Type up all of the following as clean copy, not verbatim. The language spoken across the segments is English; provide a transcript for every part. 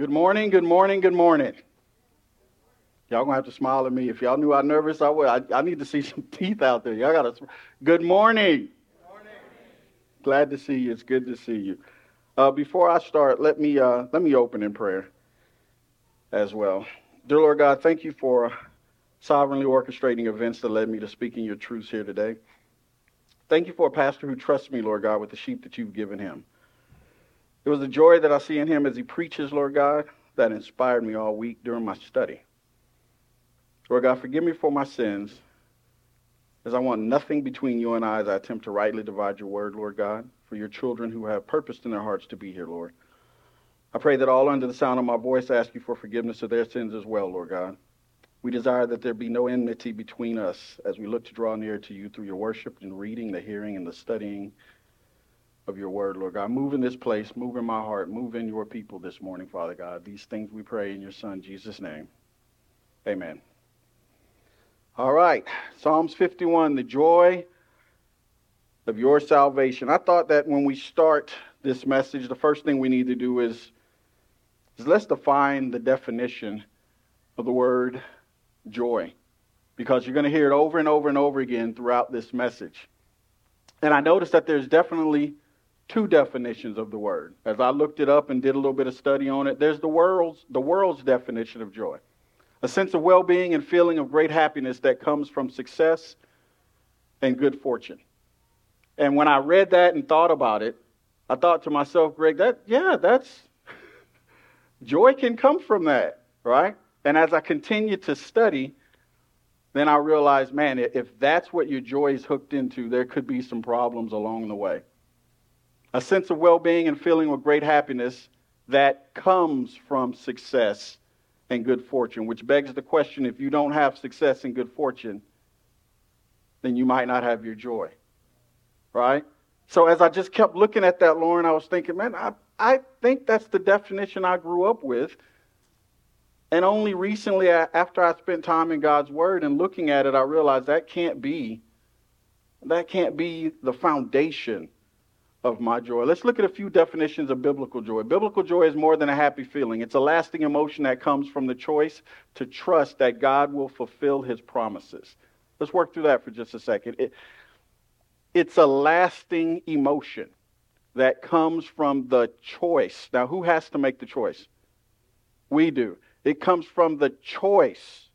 Good morning, good morning, good morning. Y'all gonna have to smile at me. If y'all knew how nervous I was, I need to see some teeth out there. Y'all gotta smile. Good morning. Good morning. Glad to see you. It's good to see you. Before I start, let me open in prayer as well. Dear Lord God, thank you for sovereignly orchestrating events that led me to speaking your truths here today. Thank you for a pastor who trusts me, Lord God, with the sheep that you've given him. It was the joy that I see in him as he preaches, Lord God, that inspired me all week during my study. Lord God, forgive me for my sins, as I want nothing between you and I as I attempt to rightly divide your word, Lord God, for your children who have purposed in their hearts to be here, Lord. I pray that all under the sound of my voice ask you for forgiveness of their sins as well, Lord God. We desire that there be no enmity between us as we look to draw near to you through your worship and reading, the hearing, and the studying of your word, Lord God. Move in this place, move in my heart, move in your people this morning, Father God. These things we pray in your Son, Jesus' name. Amen. All right, Psalms 51, the joy of your salvation. I thought that when we start this message, the first thing we need to do is let's define the definition of the word joy, because you're going to hear it over and over and over again throughout this message. And I noticed that there's definitely two definitions of the word. As I looked it up and did a little bit of study on it, there's the world's definition of joy, a sense of well-being and feeling of great happiness that comes from success and good fortune. And when I read that and thought about it, I thought to myself, Greg, that's joy can come from that, right? And as I continued to study, then I realized, man, if that's what your joy is hooked into, there could be some problems along the way. A sense of well-being and feeling of great happiness that comes from success and good fortune, which begs the question, if you don't have success and good fortune, then you might not have your joy, right? So as I just kept looking at that, Lauren, I was thinking, man, I think that's the definition I grew up with. And only recently, after I spent time in God's Word and looking at it, I realized that can't be the foundation of my joy. Let's look at a few definitions of biblical joy. Biblical joy is more than a happy feeling. It's a lasting emotion that comes from the choice to trust that God will fulfill his promises. Let's work through that for just a second. It's a lasting emotion that comes from the choice. Now, who has to make the choice? We do. It comes from the choice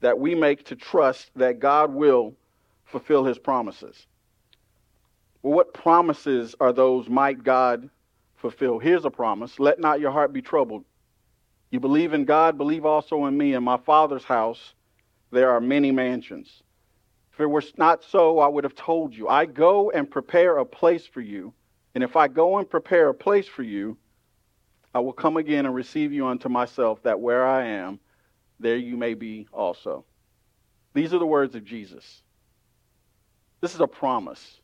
that we make to trust that God will fulfill his promises. Well, what promises are those might God fulfill? Here's a promise. Let not your heart be troubled. You believe in God, believe also in me. In my Father's house, there are many mansions. If it were not so, I would have told you. I go and prepare a place for you. And if I go and prepare a place for you, I will come again and receive you unto myself, that where I am, there you may be also. These are the words of Jesus. This is a promise.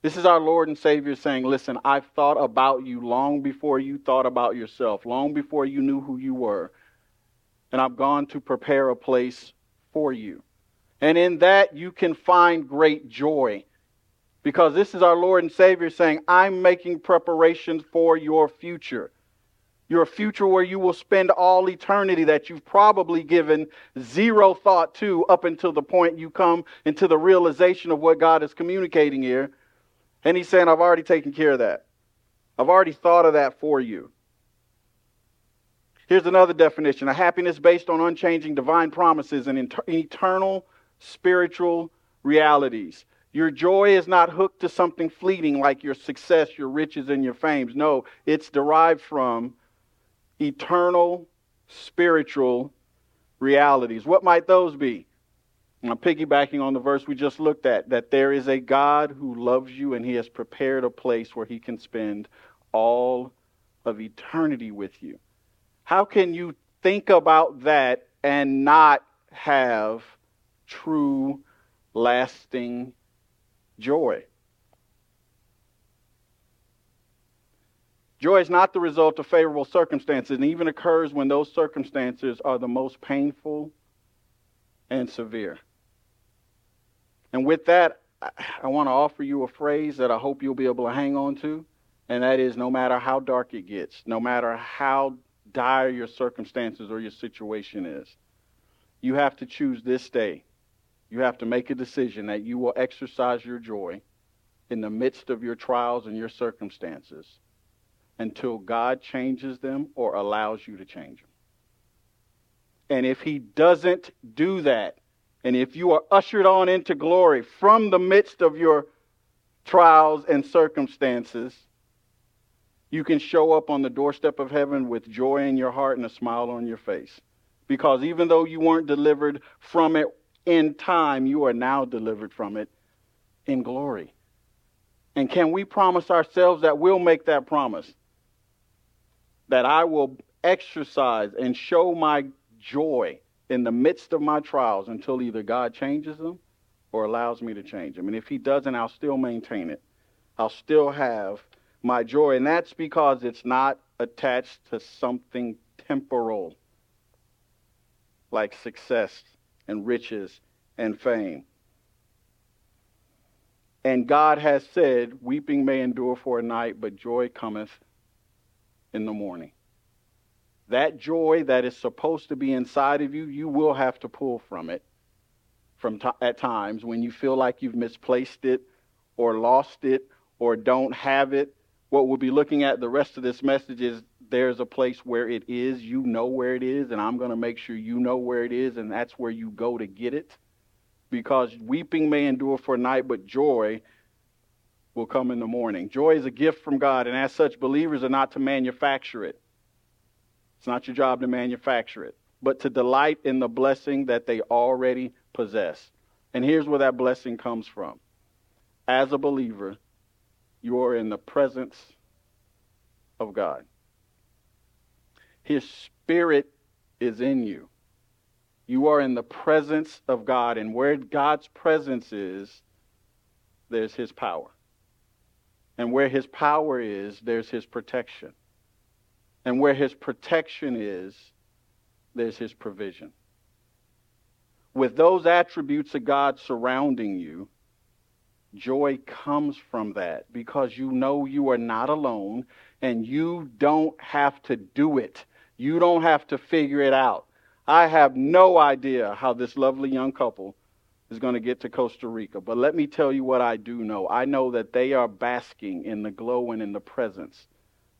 This is our Lord and Savior saying, listen, I've thought about you long before you thought about yourself, long before you knew who you were, and I've gone to prepare a place for you. And in that you can find great joy, because this is our Lord and Savior saying, I'm making preparations for your future. Your future where you will spend all eternity that you've probably given zero thought to up until the point you come into the realization of what God is communicating here. And he's saying, I've already taken care of that. I've already thought of that for you. Here's another definition. A happiness based on unchanging divine promises and eternal spiritual realities. Your joy is not hooked to something fleeting like your success, your riches, and your fames. No, it's derived from eternal spiritual realities. What might those be? I'm piggybacking on the verse we just looked at, that there is a God who loves you and he has prepared a place where he can spend all of eternity with you. How can you think about that and not have true, lasting joy? Joy is not the result of favorable circumstances, and even occurs when those circumstances are the most painful and severe. And with that, I want to offer you a phrase that I hope you'll be able to hang on to And that is, no matter how dark it gets, no matter how dire your circumstances or your situation is, you have to choose this day. You have to make a decision that you will exercise your joy in the midst of your trials and your circumstances until God changes them or allows you to change them. And if he doesn't do that, and if you are ushered on into glory from the midst of your trials and circumstances, you can show up on the doorstep of heaven with joy in your heart and a smile on your face. Because even though you weren't delivered from it in time, you are now delivered from it in glory. And can we promise ourselves that we'll make that promise? That I will exercise and show my joy in the midst of my trials until either God changes them or allows me to change them. And if he doesn't, I'll still maintain it. I'll still have my joy. And that's because it's not attached to something temporal, like success and riches and fame. And God has said, weeping may endure for a night, but joy cometh in the morning. That joy that is supposed to be inside of you, you will have to pull from it at times when you feel like you've misplaced it or lost it or don't have it. What we'll be looking at the rest of this message is there's a place where it is. You know where it is, and I'm going to make sure you know where it is, and that's where you go to get it. Because weeping may endure for a night, but joy will come in the morning. Joy is a gift from God, and as such, believers are not to manufacture it. It's not your job to manufacture it, but to delight in the blessing that they already possess. And here's where that blessing comes from. As a believer, you are in the presence of God. His Spirit is in you. You are in the presence of God, and where God's presence is, there's his power. And where his power is, there's his protection. And where his protection is, there's his provision. With those attributes of God surrounding you, joy comes from that because you know you are not alone and you don't have to do it. You don't have to figure it out. I have no idea how this lovely young couple is going to get to Costa Rica, but let me tell you what I do know. I know that they are basking in the glow and in the presence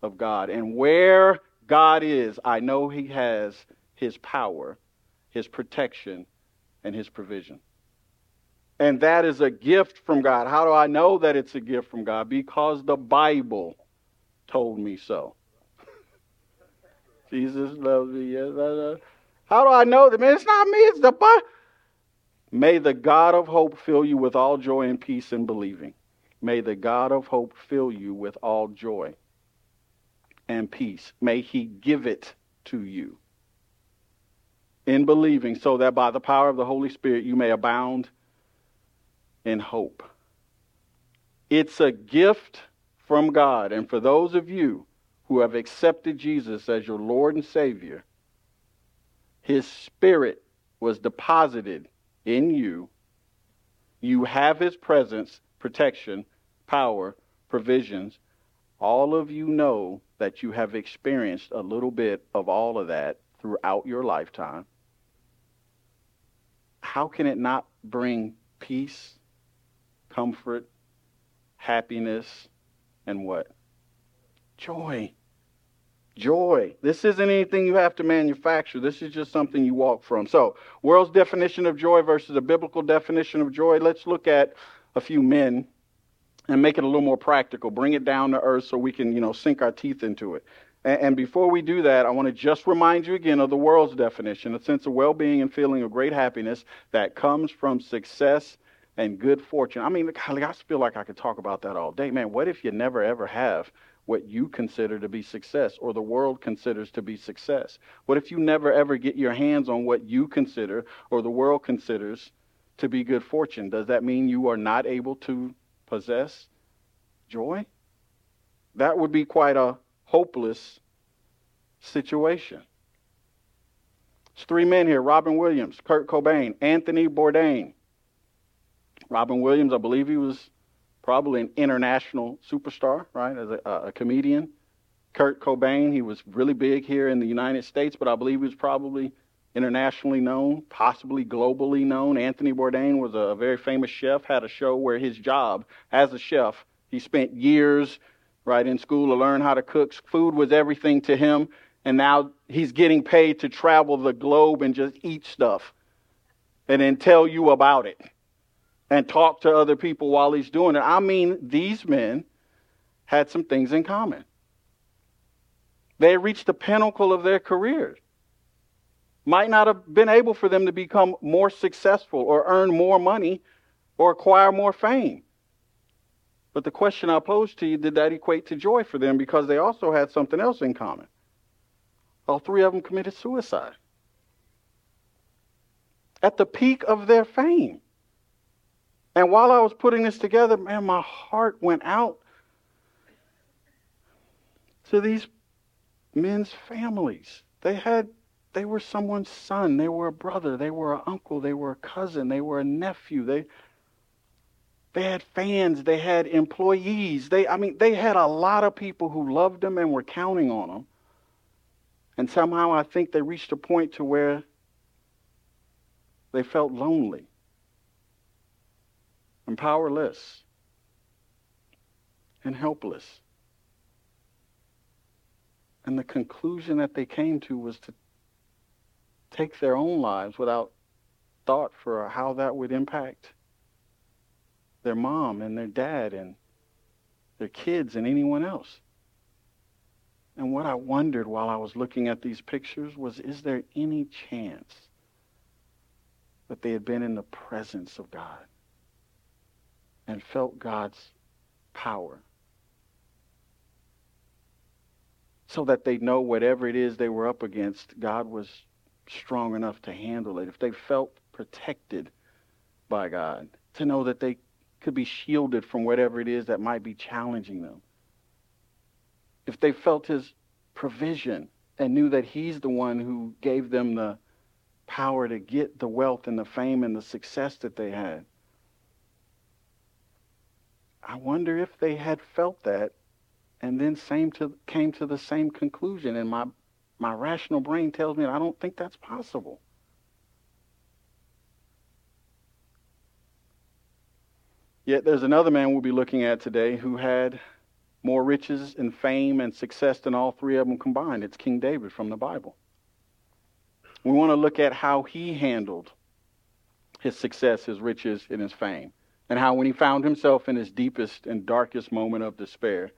of God. And where God is, I know he has his power, his protection, and his provision. And that is a gift from God. How do I know that it's a gift from God? Because the Bible told me so. Jesus loves me. How do I know that? Man, it's not me, it's the Bible. May the God of hope fill you with all joy and peace in believing. May the God of hope fill you with all joy and peace. May he give it to you in believing, so that by the power of the Holy Spirit you may abound in hope. It's a gift from God. And for those of you who have accepted Jesus as your Lord and Savior, his Spirit was deposited in you. You have his presence, protection, power, provisions. All of you know that you have experienced a little bit of all of that throughout your lifetime. How can it not bring peace, comfort, happiness, and what? Joy. Joy. This isn't anything you have to manufacture. This is just something you walk from. So, world's definition of joy versus a biblical definition of joy. Let's look at a few men and make it a little more practical. Bring it down to earth so we can, sink our teeth into it. And before we do that, I want to just remind you again of the world's definition, a sense of well-being and feeling of great happiness that comes from success and good fortune. I mean, I feel like I could talk about that all day. Man, what if you never, ever have what you consider to be success or the world considers to be success? What if you never, ever get your hands on what you consider or the world considers to be good fortune? Does that mean you are not able to possess joy? That would be quite a hopeless situation. It's three men here: Robin Williams, Kurt Cobain, Anthony Bourdain. Robin Williams, I believe he was probably an international superstar, right, as a comedian. Kurt Cobain, he was really big here in the United States, but I believe he was probably internationally known, possibly globally known. Anthony Bourdain was a very famous chef, had a show where his job as a chef, he spent years right in school to learn how to cook. Food was everything to him, and now he's getting paid to travel the globe and just eat stuff and then tell you about it and talk to other people while he's doing it. I mean, these men had some things in common. They reached the pinnacle of their careers. Might not have been able for them to become more successful or earn more money or acquire more fame. But the question I posed to you, did that equate to joy for them? Because they also had something else in common. All three of them committed suicide. At the peak of their fame. And while I was putting this together, man, my heart went out to these men's families. They were someone's son. They were a brother. They were an uncle. They were a cousin. They were a nephew. They had fans. They had employees. They had a lot of people who loved them and were counting on them. And somehow I think they reached a point to where they felt lonely and powerless and helpless. And the conclusion that they came to was to take their own lives without thought for how that would impact their mom and their dad and their kids and anyone else. And what I wondered while I was looking at these pictures was, is there any chance that they had been in the presence of God and felt God's power so that they know whatever it is they were up against, God was strong enough to handle it? If they felt protected by God, to know that they could be shielded from whatever it is that might be challenging them. If they felt his provision and knew that he's the one who gave them the power to get the wealth and the fame and the success that they had. I wonder if they had felt that and then came to the same conclusion. And my rational brain tells me I don't think that's possible. Yet there's another man we'll be looking at today who had more riches and fame and success than all three of them combined. It's King David from the Bible. We want to look at how he handled his success, his riches, and his fame, and how when he found himself in his deepest and darkest moment of despair,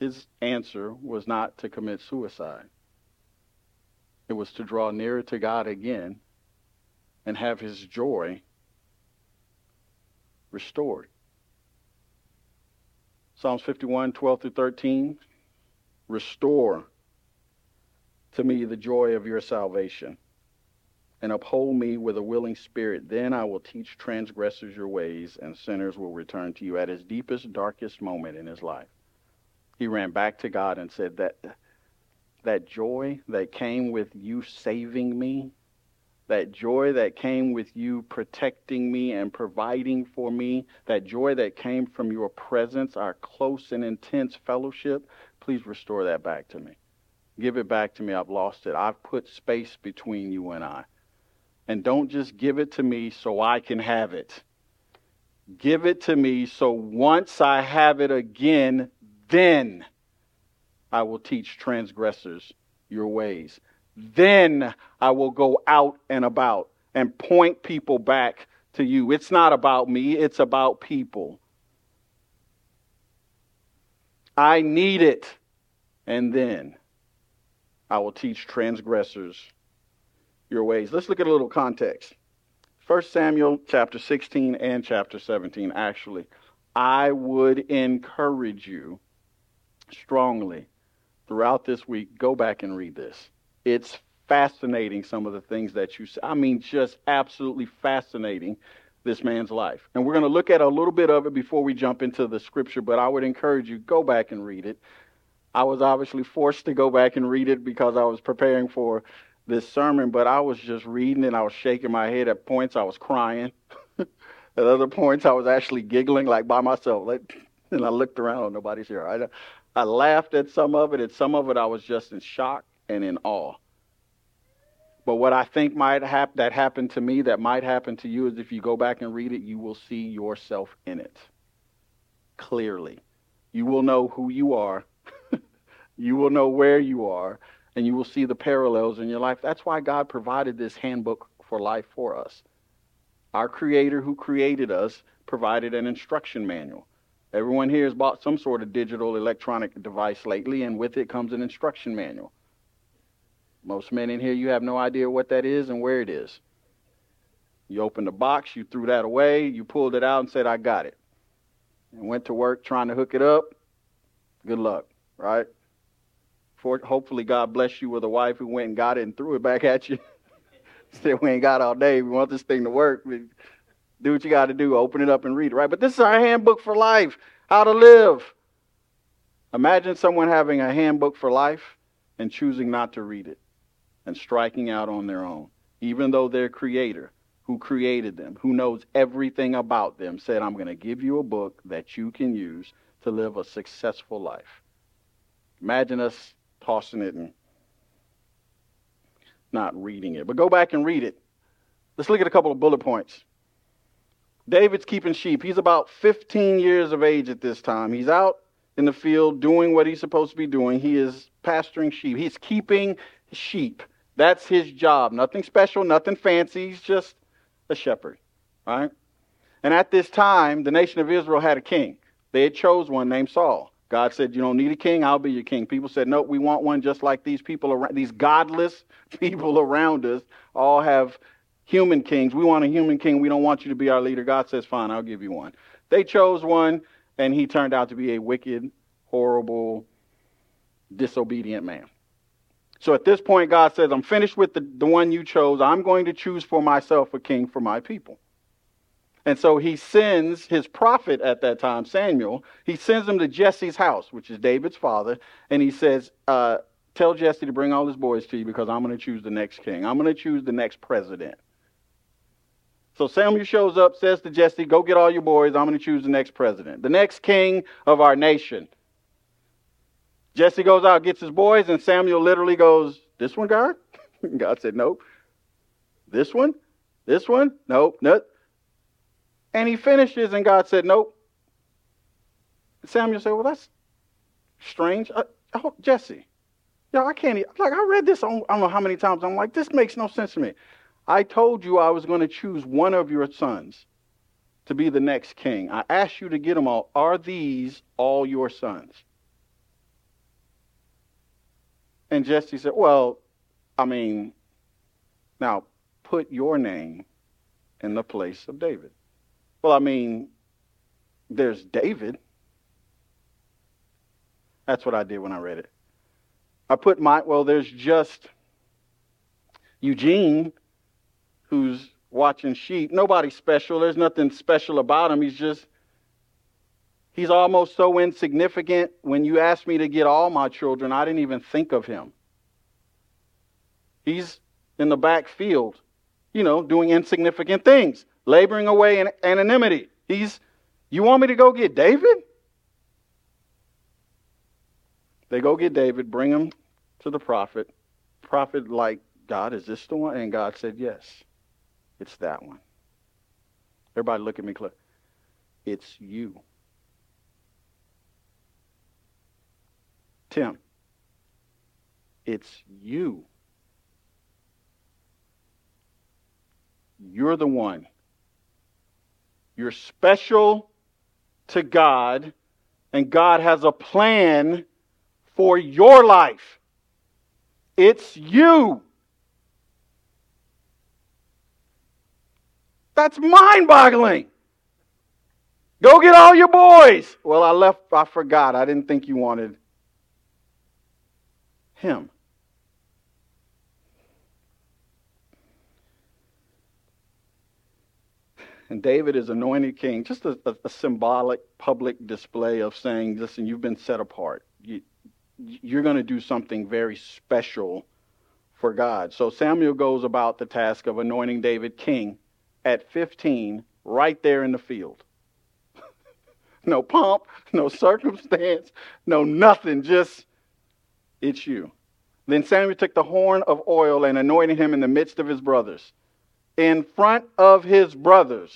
his answer was not to commit suicide. It was to draw nearer to God again and have his joy restored. Psalms 51, 12 through 13, restore to me the joy of your salvation and uphold me with a willing spirit. Then I will teach transgressors your ways, and sinners will return to you. At his deepest, darkest moment in his life, he ran back to God and said that joy that came with you saving me, that joy that came with you protecting me and providing for me, that joy that came from your presence, our close and intense fellowship, please restore that back to me. Give it back to me. I've lost it. I've put space between you and I. And don't just give it to me so I can have it. Give it to me so once I have it again, then I will teach transgressors your ways. Then I will go out and about and point people back to you. It's not about me. It's about people. I need it. And then I will teach transgressors your ways. Let's look at a little context. 1 Samuel chapter 16 and chapter 17, actually. I would encourage you strongly throughout this week, go back and read this. It's fascinating, some of the things that you say. I mean, just absolutely fascinating, this man's life. And we're going to look at a little bit of it before we jump into the scripture, but I would encourage you, go back and read it. I was obviously forced to go back and read it because I was preparing for this sermon, but I was just reading and I was shaking my head. At points I was crying. At other points I was actually giggling, like by myself. And I looked around, nobody's here. I laughed at some of it. At some of it I was just in shock and in awe. But what I think might that happened to me, that might happen to you, is if you go back and read it, you will see yourself in it clearly. You will know who you are. You will know where you are, and you will see the parallels in your life. That's why God provided this handbook for life for us. Our Creator who created us provided an instruction manual. Everyone here has bought some sort of digital electronic device lately, and with it comes an instruction manual. Most men in here, you have no idea what that is and where it is. You opened the box, you threw that away, you pulled it out and said, I got it. And went to work trying to hook it up. Good luck, right? Hopefully God bless you with a wife who went and got it and threw it back at you. Said, we ain't got all day. We want this thing to work. Do what you got to do. Open it up and read it, right? But this is our handbook for life, how to live. Imagine someone having a handbook for life and choosing not to read it and striking out on their own, even though their Creator, who created them, who knows everything about them, said, I'm going to give you a book that you can use to live a successful life. Imagine us tossing it and not reading it. But go back and read it. Let's look at a couple of bullet points. David's keeping sheep. He's about 15 years of age at this time. He's out in the field doing what he's supposed to be doing. He is pasturing sheep. He's keeping sheep. That's his job. Nothing special, nothing fancy. He's just a shepherd, right? And at this time, the nation of Israel had a king. They had chose one named Saul. God said, you don't need a king, I'll be your king. People said, nope, we want one just like these people around, these godless people around us all have human kings. We want a human king. We don't want you to be our leader. God says, fine, I'll give you one. They chose one, and he turned out to be a wicked, horrible, disobedient man. So at this point, God says, I'm finished with the one you chose. I'm going to choose for myself a king for my people. And so he sends his prophet at that time, Samuel, he sends him to Jesse's house, which is David's father. And he says, tell Jesse to bring all his boys to you because I'm going to choose the next king. I'm going to choose the next president. So Samuel shows up, says to Jesse, go get all your boys. I'm going to choose the next president, the next king of our nation. Jesse goes out, gets his boys, and Samuel literally goes, this one, God? God said, nope. This one? This one? Nope. Nope. And he finishes, and God said, nope. Samuel said, well, that's strange. Oh, Jesse, yo, I can't, I read this, I don't know how many times. I'm like, this makes no sense to me. I told you I was going to choose one of your sons to be the next king. I asked you to get them all. Are these all your sons? And Jesse said, well, I mean, now put your name in the place of David. Well, I mean, there's David. That's what I did when I read it. I put there's just Eugene, who's watching sheep. Nobody special. There's nothing special about him. He's almost so insignificant. When you asked me to get all my children, I didn't even think of him. He's in the backfield, doing insignificant things. Laboring away in anonymity. You want me to go get David? They go get David, bring him to the prophet. Prophet like, God, is this the one? And God said, yes, it's that one. Everybody look at me close. It's you. Tim, it's you. You're the one. You're special to God, and God has a plan for your life. It's you. That's mind-boggling. Go get all your boys. Well, I forgot. I didn't think you wanted him. And David is anointed king, just a symbolic public display of saying, listen, you've been set apart. You're going to do something very special for God. So Samuel goes about the task of anointing David king at 15, right there in the field. No pomp, no circumstance, no nothing, just it's you. Then Samuel took the horn of oil and anointed him in the midst of his brothers, in front of his brothers.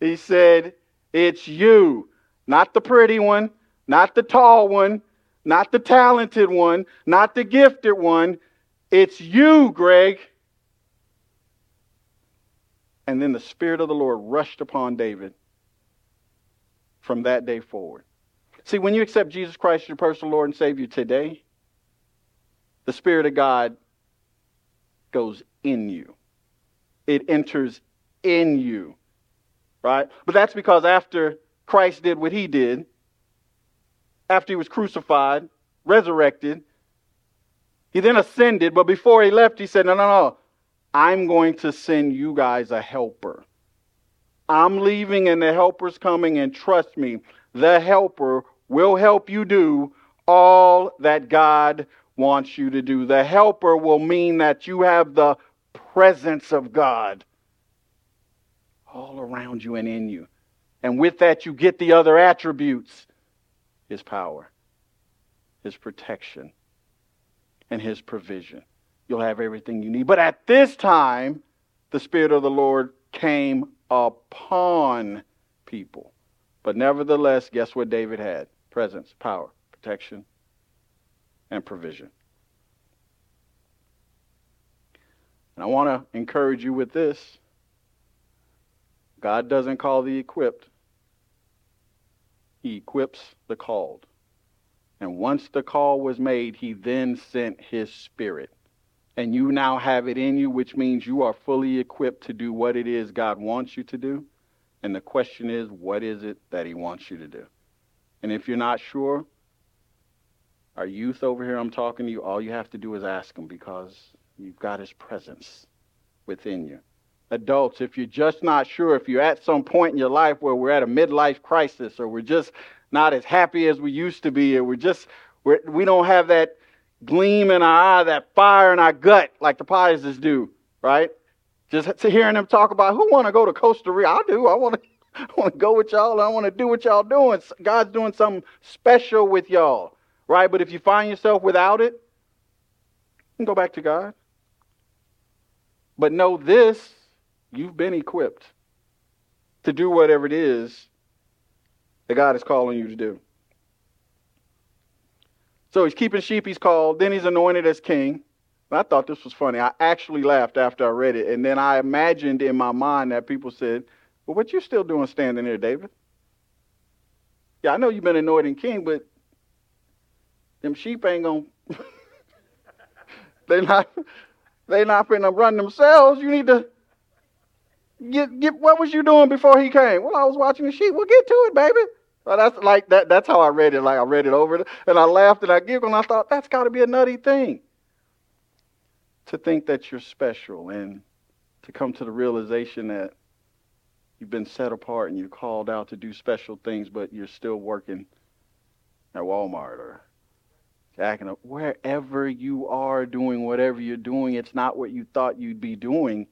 He said, it's you, not the pretty one, not the tall one, not the talented one, not the gifted one. It's you, Greg. And then the Spirit of the Lord rushed upon David from that day forward. See, when you accept Jesus Christ as your personal Lord and Savior today, the Spirit of God goes in you. It enters in you, right? But that's because after Christ did what he did, after he was crucified, resurrected, he then ascended. But before he left, he said, no, I'm going to send you guys a helper. I'm leaving and the helper's coming, and trust me, the helper will help you do all that God wants you to do. The helper will mean that you have the presence of God all around you and in you. And with that, you get the other attributes: his power, his protection, and his provision. You'll have everything you need. But at this time, the Spirit of the Lord came upon people. But nevertheless, guess what David had? Presence, power, protection, and provision. And I want to encourage you with this. God doesn't call the equipped. He equips the called. And once the call was made, he then sent his Spirit. And you now have it in you, which means you are fully equipped to do what it is God wants you to do. And the question is, what is it that he wants you to do? And if you're not sure, our youth over here, I'm talking to you, all you have to do is ask him, because you've got his presence within you. Adults, if you're just not sure, if you're at some point in your life where we're at a midlife crisis, or we're just not as happy as we used to be, or we don't have that gleam in our eye, that fire in our gut like the pietists do, right? Just hearing them talk about who want to go to Costa Rica. I do. I want to go with y'all. I want to do what y'all doing. God's doing something special with y'all, right? But if you find yourself without it, you can go back to God. But know this: you've been equipped to do whatever it is that God is calling you to do. So he's keeping sheep, he's called, then he's anointed as king. And I thought this was funny. I actually laughed after I read it. And then I imagined in my mind that people said, well, what you still doing standing there, David? Yeah, I know you've been anointed king, but them sheep ain't going to... They're not finna run themselves. You need to... Get what was you doing before he came? Well, I was watching the sheep. Well, get to it, baby. Well, that's like that. That's how I read it. Like I read it over and I laughed and I giggled and I thought, that's got to be a nutty thing. To think that you're special and to come to the realization that you've been set apart and you're called out to do special things, but you're still working at Walmart or Jack and wherever you are doing whatever you're doing. It's not what you thought you'd be doing.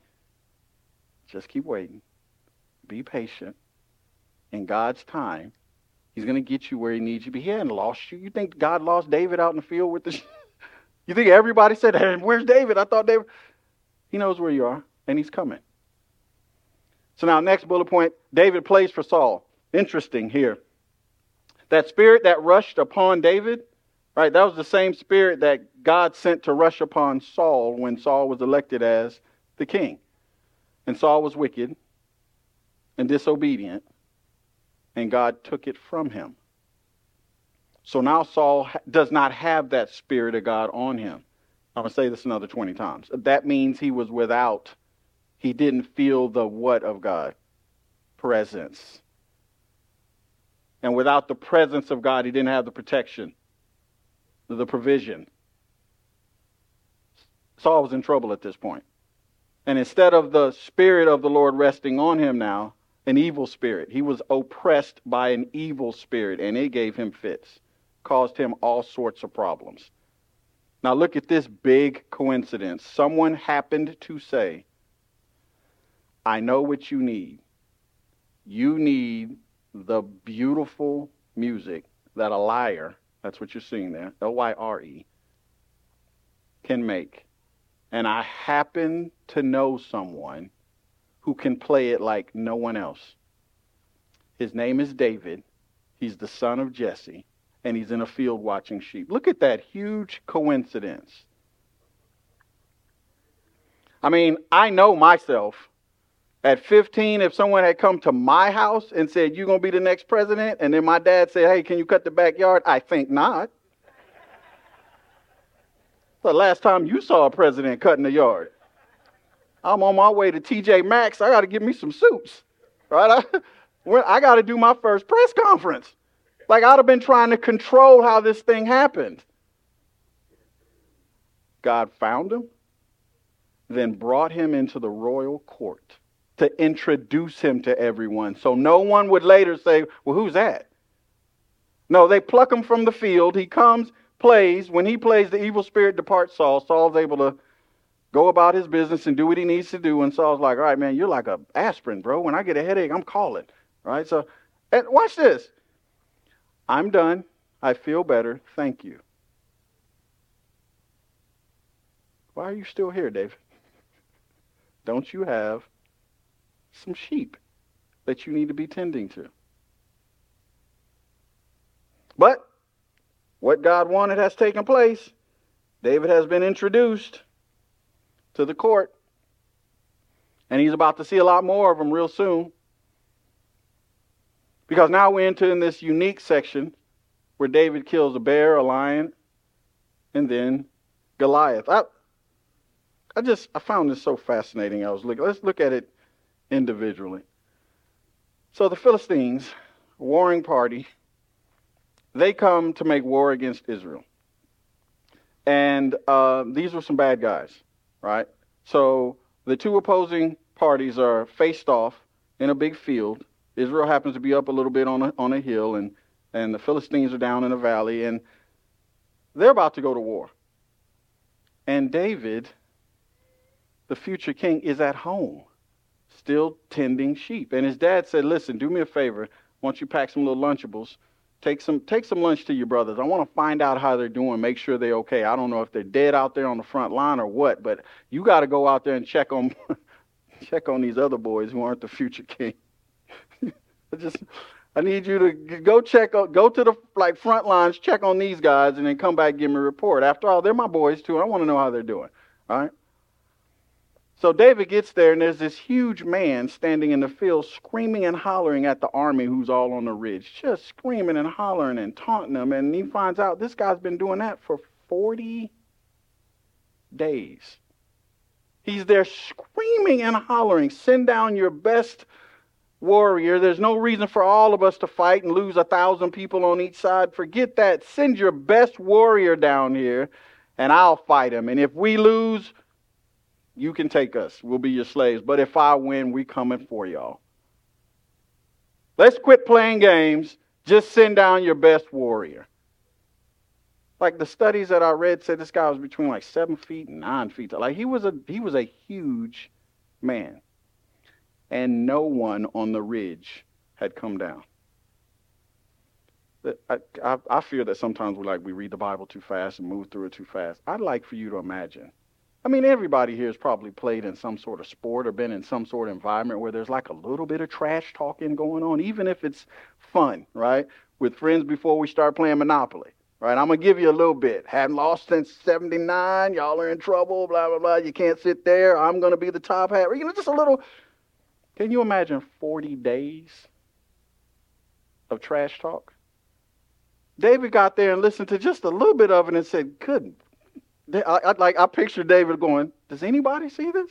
Just keep waiting. Be patient. In God's time, he's going to get you where he needs you. But he hadn't lost you. You think God lost David out in the field with the... You think everybody said, hey, where's David? I thought David... He knows where you are, and he's coming. So now, next bullet point, David plays for Saul. Interesting here. That spirit that rushed upon David, right? That was the same spirit that God sent to rush upon Saul when Saul was elected as the king. And Saul was wicked and disobedient, and God took it from him. So now Saul does not have that Spirit of God on him. I'm going to say this another 20 times. That means he was without. He didn't feel the what of God? Presence. And without the presence of God, he didn't have the protection, the provision. Saul was in trouble at this point. And instead of the Spirit of the Lord resting on him now, an evil spirit. He was oppressed by an evil spirit, and it gave him fits, caused him all sorts of problems. Now look at this big coincidence. Someone happened to say, I know what you need. You need the beautiful music that a lyre, that's what you're seeing there, L-Y-R-E, can make. And I happen to know someone who can play it like no one else. His name is David. He's the son of Jesse. And he's in a field watching sheep. Look at that huge coincidence. I mean, I know myself. At 15, if someone had come to my house and said, you're going to be the next president, and then my dad said, hey, can you cut the backyard? I think not. The last time you saw a president cutting the yard. I'm on my way to TJ Maxx. I got to get me some suits. Right? I got to do my first press conference. Like, I'd have been trying to control how this thing happened. God found him, then brought him into the royal court to introduce him to everyone. So no one would later say, well, who's that? No, they pluck him from the field. He comes, plays. When he plays, the evil spirit departs Saul. Saul's able to go about his business and do what he needs to do. And Saul's like, all right, man, you're like an aspirin, bro. When I get a headache, I'm calling. All right, so and watch this. I'm done. I feel better. Thank you. Why are you still here, David? Don't you have some sheep that you need to be tending to? But what God wanted has taken place. David has been introduced to the court, and he's about to see a lot more of them real soon. Because now we enter in this unique section where David kills a bear, a lion, and then Goliath. I found this so fascinating. Let's look at it individually. So the Philistines, a warring party, they come to make war against Israel. And these were some bad guys, right? So the two opposing parties are faced off in a big field. Israel happens to be up a little bit on a hill, and the Philistines are down in a valley, and they're about to go to war. And David, the future king, is at home, still tending sheep. And his dad said, listen, do me a favor. Why don't you pack some little Lunchables? Take some lunch to your brothers. I want to find out how they're doing, make sure they're okay. I don't know if they're dead out there on the front line or what, but you got to go out there and check on these other boys who aren't the future king. I need you to go to the front lines, check on these guys, and then come back and give me a report. After all, they're my boys too, and I want to know how they're doing. All right. So David gets there, and there's this huge man standing in the field, screaming and hollering at the army who's all on the ridge, just screaming and hollering and taunting them. And he finds out this guy's been doing that for 40 days. He's there screaming and hollering, send down your best warrior. There's no reason for all of us to fight and lose 1,000 people on each side. Forget that. Send your best warrior down here, and I'll fight him. And if we lose, you can take us. We'll be your slaves. But if I win, we coming for y'all. Let's quit playing games. Just send down your best warrior. Like the studies that I read said this guy was between like 7 feet and 9 feet. Like he was a huge man. And no one on the ridge had come down. I fear that sometimes we read the Bible too fast and move through it too fast. I'd like for you to imagine. I mean, everybody here has probably played in some sort of sport or been in some sort of environment where there's like a little bit of trash talking going on, even if it's fun, right? With friends before we start playing Monopoly, right? I'm going to give you a little bit. Hadn't lost since 79. Y'all are in trouble, blah, blah, blah. You can't sit there. I'm going to be the top hat. You know, just a little... Can you imagine 40 days of trash talk? David got there and listened to just a little bit of it and said, good. I picture David going, does anybody see this?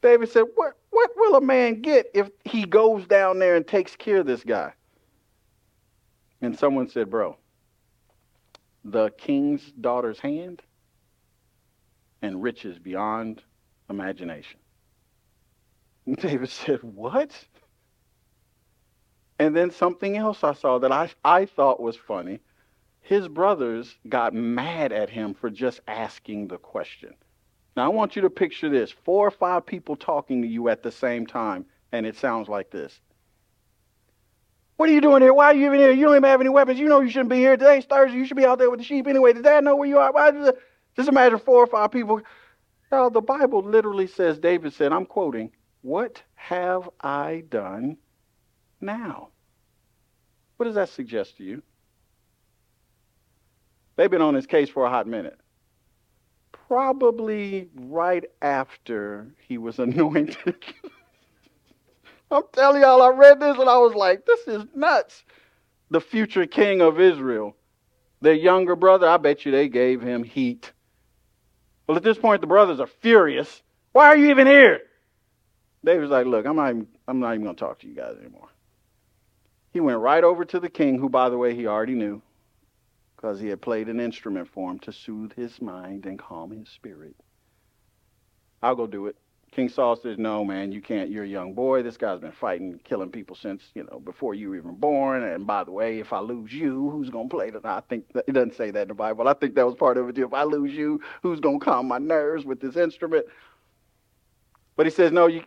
David said, what will a man get if he goes down there and takes care of this guy? And someone said, bro, the king's daughter's hand and riches beyond imagination. And David said, what? And then something else I saw that I thought was funny. his brothers got mad at him for just asking the question. Now, I want you to picture this. 4 or 5 people talking to you at the same time, and it sounds like this. What are you doing here? Why are you even here? You don't even have any weapons. You know you shouldn't be here. Today's Thursday. You should be out there with the sheep anyway. Did Dad know where you are? Why did just imagine 4 or 5 people. Now, the Bible literally says, David said, I'm quoting, what have I done now? What does that suggest to you? They've been on his case for a hot minute. Probably right after he was anointed. I'm telling y'all, I read this and I was like, this is nuts. The future king of Israel, their younger brother, I bet you they gave him heat. Well, at this point, the brothers are furious. Why are you even here? David's like, look, I'm not even going to talk to you guys anymore. He went right over to the king, who, by the way, he already knew, because he had played an instrument for him to soothe his mind and calm his spirit. I'll go do it. King Saul says, no, man, you can't. You're a young boy. This guy's been fighting, killing people since, before you were even born. And by the way, if I lose you, who's going to play? I think that, it doesn't say that in the Bible. I think that was part of it too. If I lose you, who's going to calm my nerves with this instrument? But he says, no, you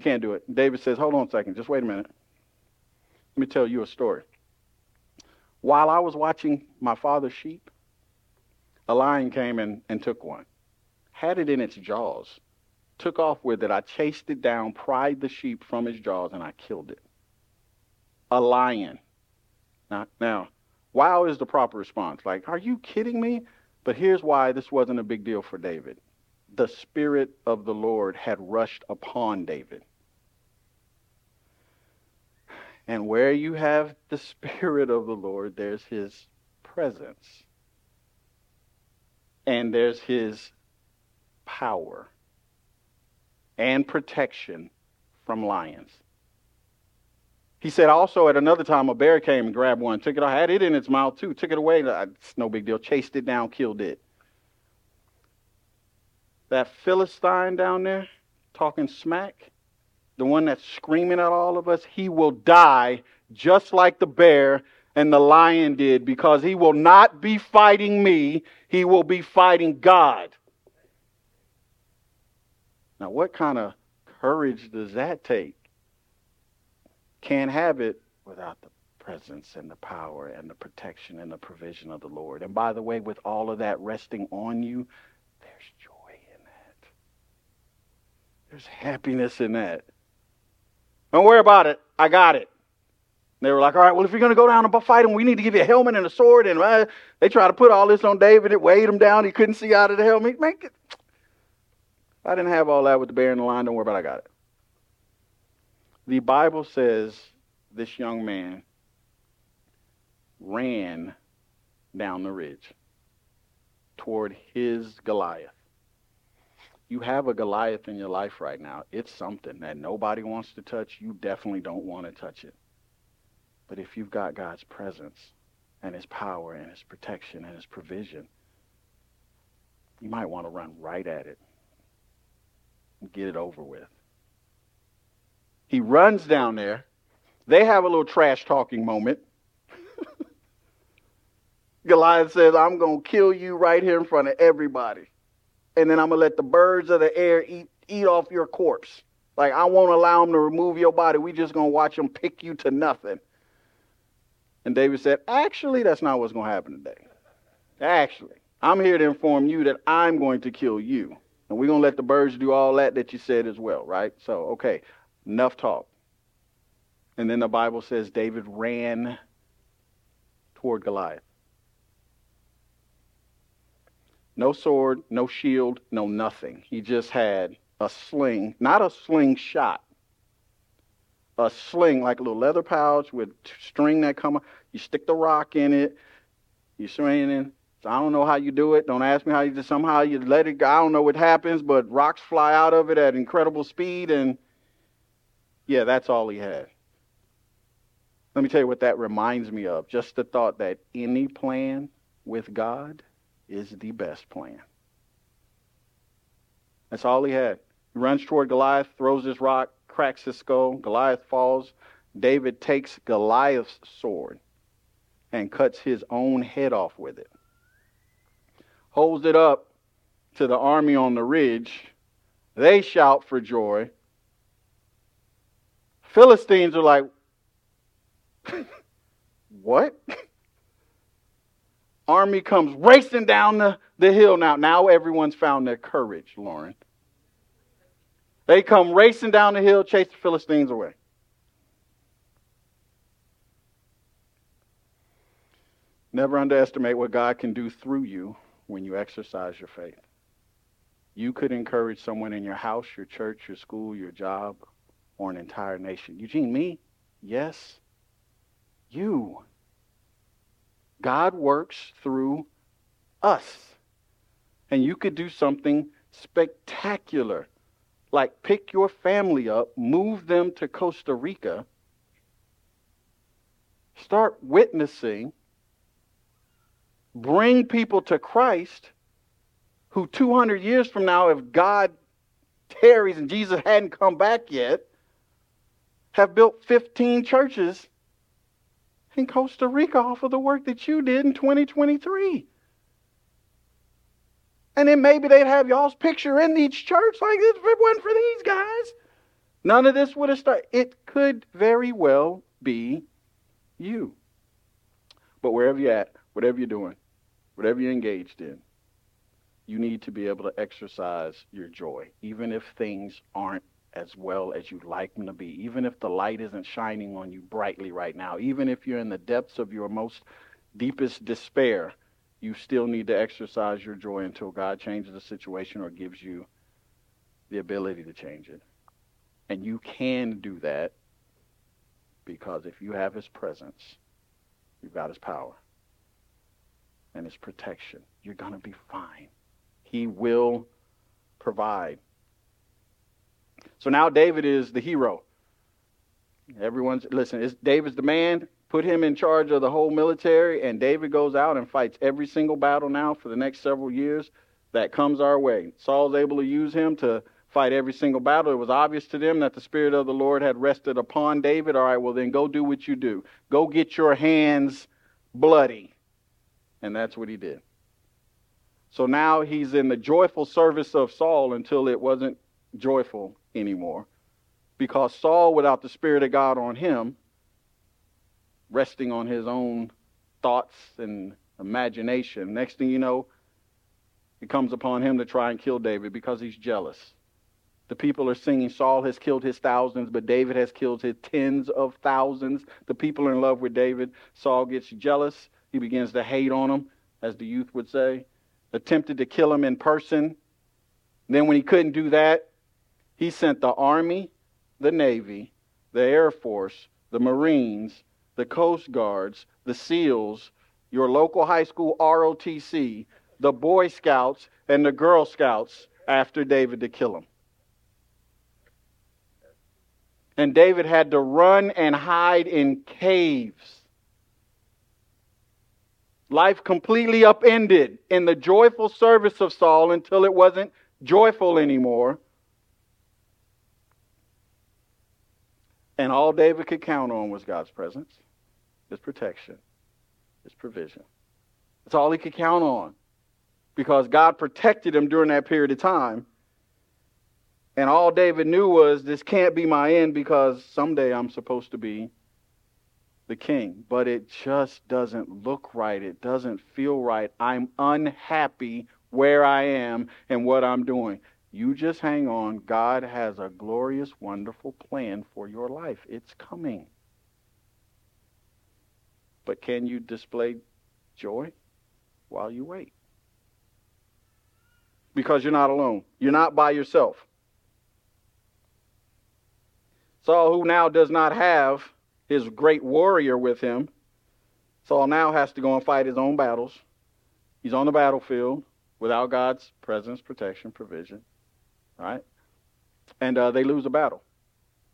can't do it. David says, hold on a second. Just wait a minute. Let me tell you a story. While I was watching my father's sheep, a lion came and took one, had it in its jaws, took off with it. I chased it down, pried the sheep from his jaws, and I killed it. A lion. Now, wow is the proper response. Like, are you kidding me? But here's why this wasn't a big deal for David. The Spirit of the Lord had rushed upon David. And where you have the Spirit of the Lord, there's his presence. And there's his power and protection from lions. He said also at another time a bear came and grabbed one, took it, I had it in its mouth too, took it away, it's no big deal, chased it down, killed it. That Philistine down there talking smack, the one that's screaming at all of us, he will die just like the bear and the lion did, because he will not be fighting me, he will be fighting God. Now, what kind of courage does that take? Can't have it without the presence and the power and the protection and the provision of the Lord. And by the way, with all of that resting on you, there's joy in that. There's happiness in that. Don't worry about it. I got it. And they were like, all right, well, if you're going to go down and fight him, we need to give you a helmet and a sword. And they tried to put all this on David. It weighed him down. He couldn't see out of the helmet. Make it. I didn't have all that with the bear and the lion. Don't worry about it. I got it. The Bible says this young man ran down the ridge toward his Goliath. You have a Goliath in your life right now. It's something that nobody wants to touch. You definitely don't want to touch it. But if you've got God's presence and his power and his protection and his provision, you might want to run right at it. Get it over with. He runs down there. They have a little trash talking moment. Goliath says, I'm going to kill you right here in front of everybody. And then I'm going to let the birds of the air eat off your corpse. Like, I won't allow them to remove your body. We just going to watch them pick you to nothing. And David said, actually, that's not what's going to happen today. Actually, I'm here to inform you that I'm going to kill you. And we're going to let the birds do all that you said as well, right? So, okay, enough talk. And then the Bible says David ran toward Goliath. No sword, no shield, no nothing. He just had a sling, not a slingshot. A sling, like a little leather pouch with string that come up. You stick the rock in it. You swing it in. I don't know how you do it. Don't ask me how you do it. Somehow you let it go. I don't know what happens, but rocks fly out of it at incredible speed. And yeah, that's all he had. Let me tell you what that reminds me of. Just the thought that any plan with God is the best plan. That's all he had. He runs toward Goliath, throws his rock, cracks his skull. Goliath falls. David takes Goliath's sword and cuts his own head off with it. Holds it up to the army on the ridge. They shout for joy. Philistines are like, what? Army comes racing down the hill. Now everyone's found their courage, Lauren. They come racing down the hill, chase the Philistines away. Never underestimate what God can do through you when you exercise your faith. You could encourage someone in your house, your church, your school, your job, or an entire nation. Eugene, me? Yes, you. God works through us. And you could do something spectacular, like pick your family up, move them to Costa Rica, start witnessing, bring people to Christ who 200 years from now, if God tarries and Jesus hadn't come back yet, have built 15 churches in Costa Rica off of the work that you did in 2023. And then maybe they'd have y'all's picture in each church. Like, if it wasn't for these guys, none of this would have started. It could very well be you. But wherever you're at, whatever you're doing, whatever you're engaged in, you need to be able to exercise your joy, even if things aren't as well as you'd like them to be, even if the light isn't shining on you brightly right now, even if you're in the depths of your most deepest despair, you still need to exercise your joy until God changes the situation or gives you the ability to change it. And you can do that because if you have his presence, you've got his power and his protection. You're going to be fine. He will provide. So now David is the hero. David's the man. Put him in charge of the whole military, and David goes out and fights every single battle now for the next several years that comes our way. Saul's able to use him to fight every single battle. It was obvious to them that the Spirit of the Lord had rested upon David. All right, well then go do what you do. Go get your hands bloody. And that's what he did. So now he's in the joyful service of Saul until it wasn't joyful anymore, because Saul, without the Spirit of God on him, resting on his own thoughts and imagination, next thing you know, it comes upon him to try and kill David because he's jealous. The people are singing, Saul has killed his thousands, but David has killed his tens of thousands. The people are in love with David. Saul gets jealous. He begins to hate on him, as the youth would say. Attempted to kill him in person. Then when he couldn't do that, he sent the Army, the Navy, the Air Force, the Marines, the Coast Guards, the SEALs, your local high school ROTC, the Boy Scouts, and the Girl Scouts after David to kill him. And David had to run and hide in caves. Life completely upended in the joyful service of Saul until it wasn't joyful anymore. And all David could count on was God's presence, his protection, his provision. That's all he could count on, because God protected him during that period of time. And all David knew was, this can't be my end, because someday I'm supposed to be the king. But it just doesn't look right. It doesn't feel right. I'm unhappy where I am and what I'm doing. You just hang on. God has a glorious, wonderful plan for your life. It's coming. But can you display joy while you wait? Because you're not alone. You're not by yourself. Saul, who now does not have his great warrior with him, Saul now has to go and fight his own battles. He's on the battlefield without God's presence, protection, provision. All right, and they lose a battle,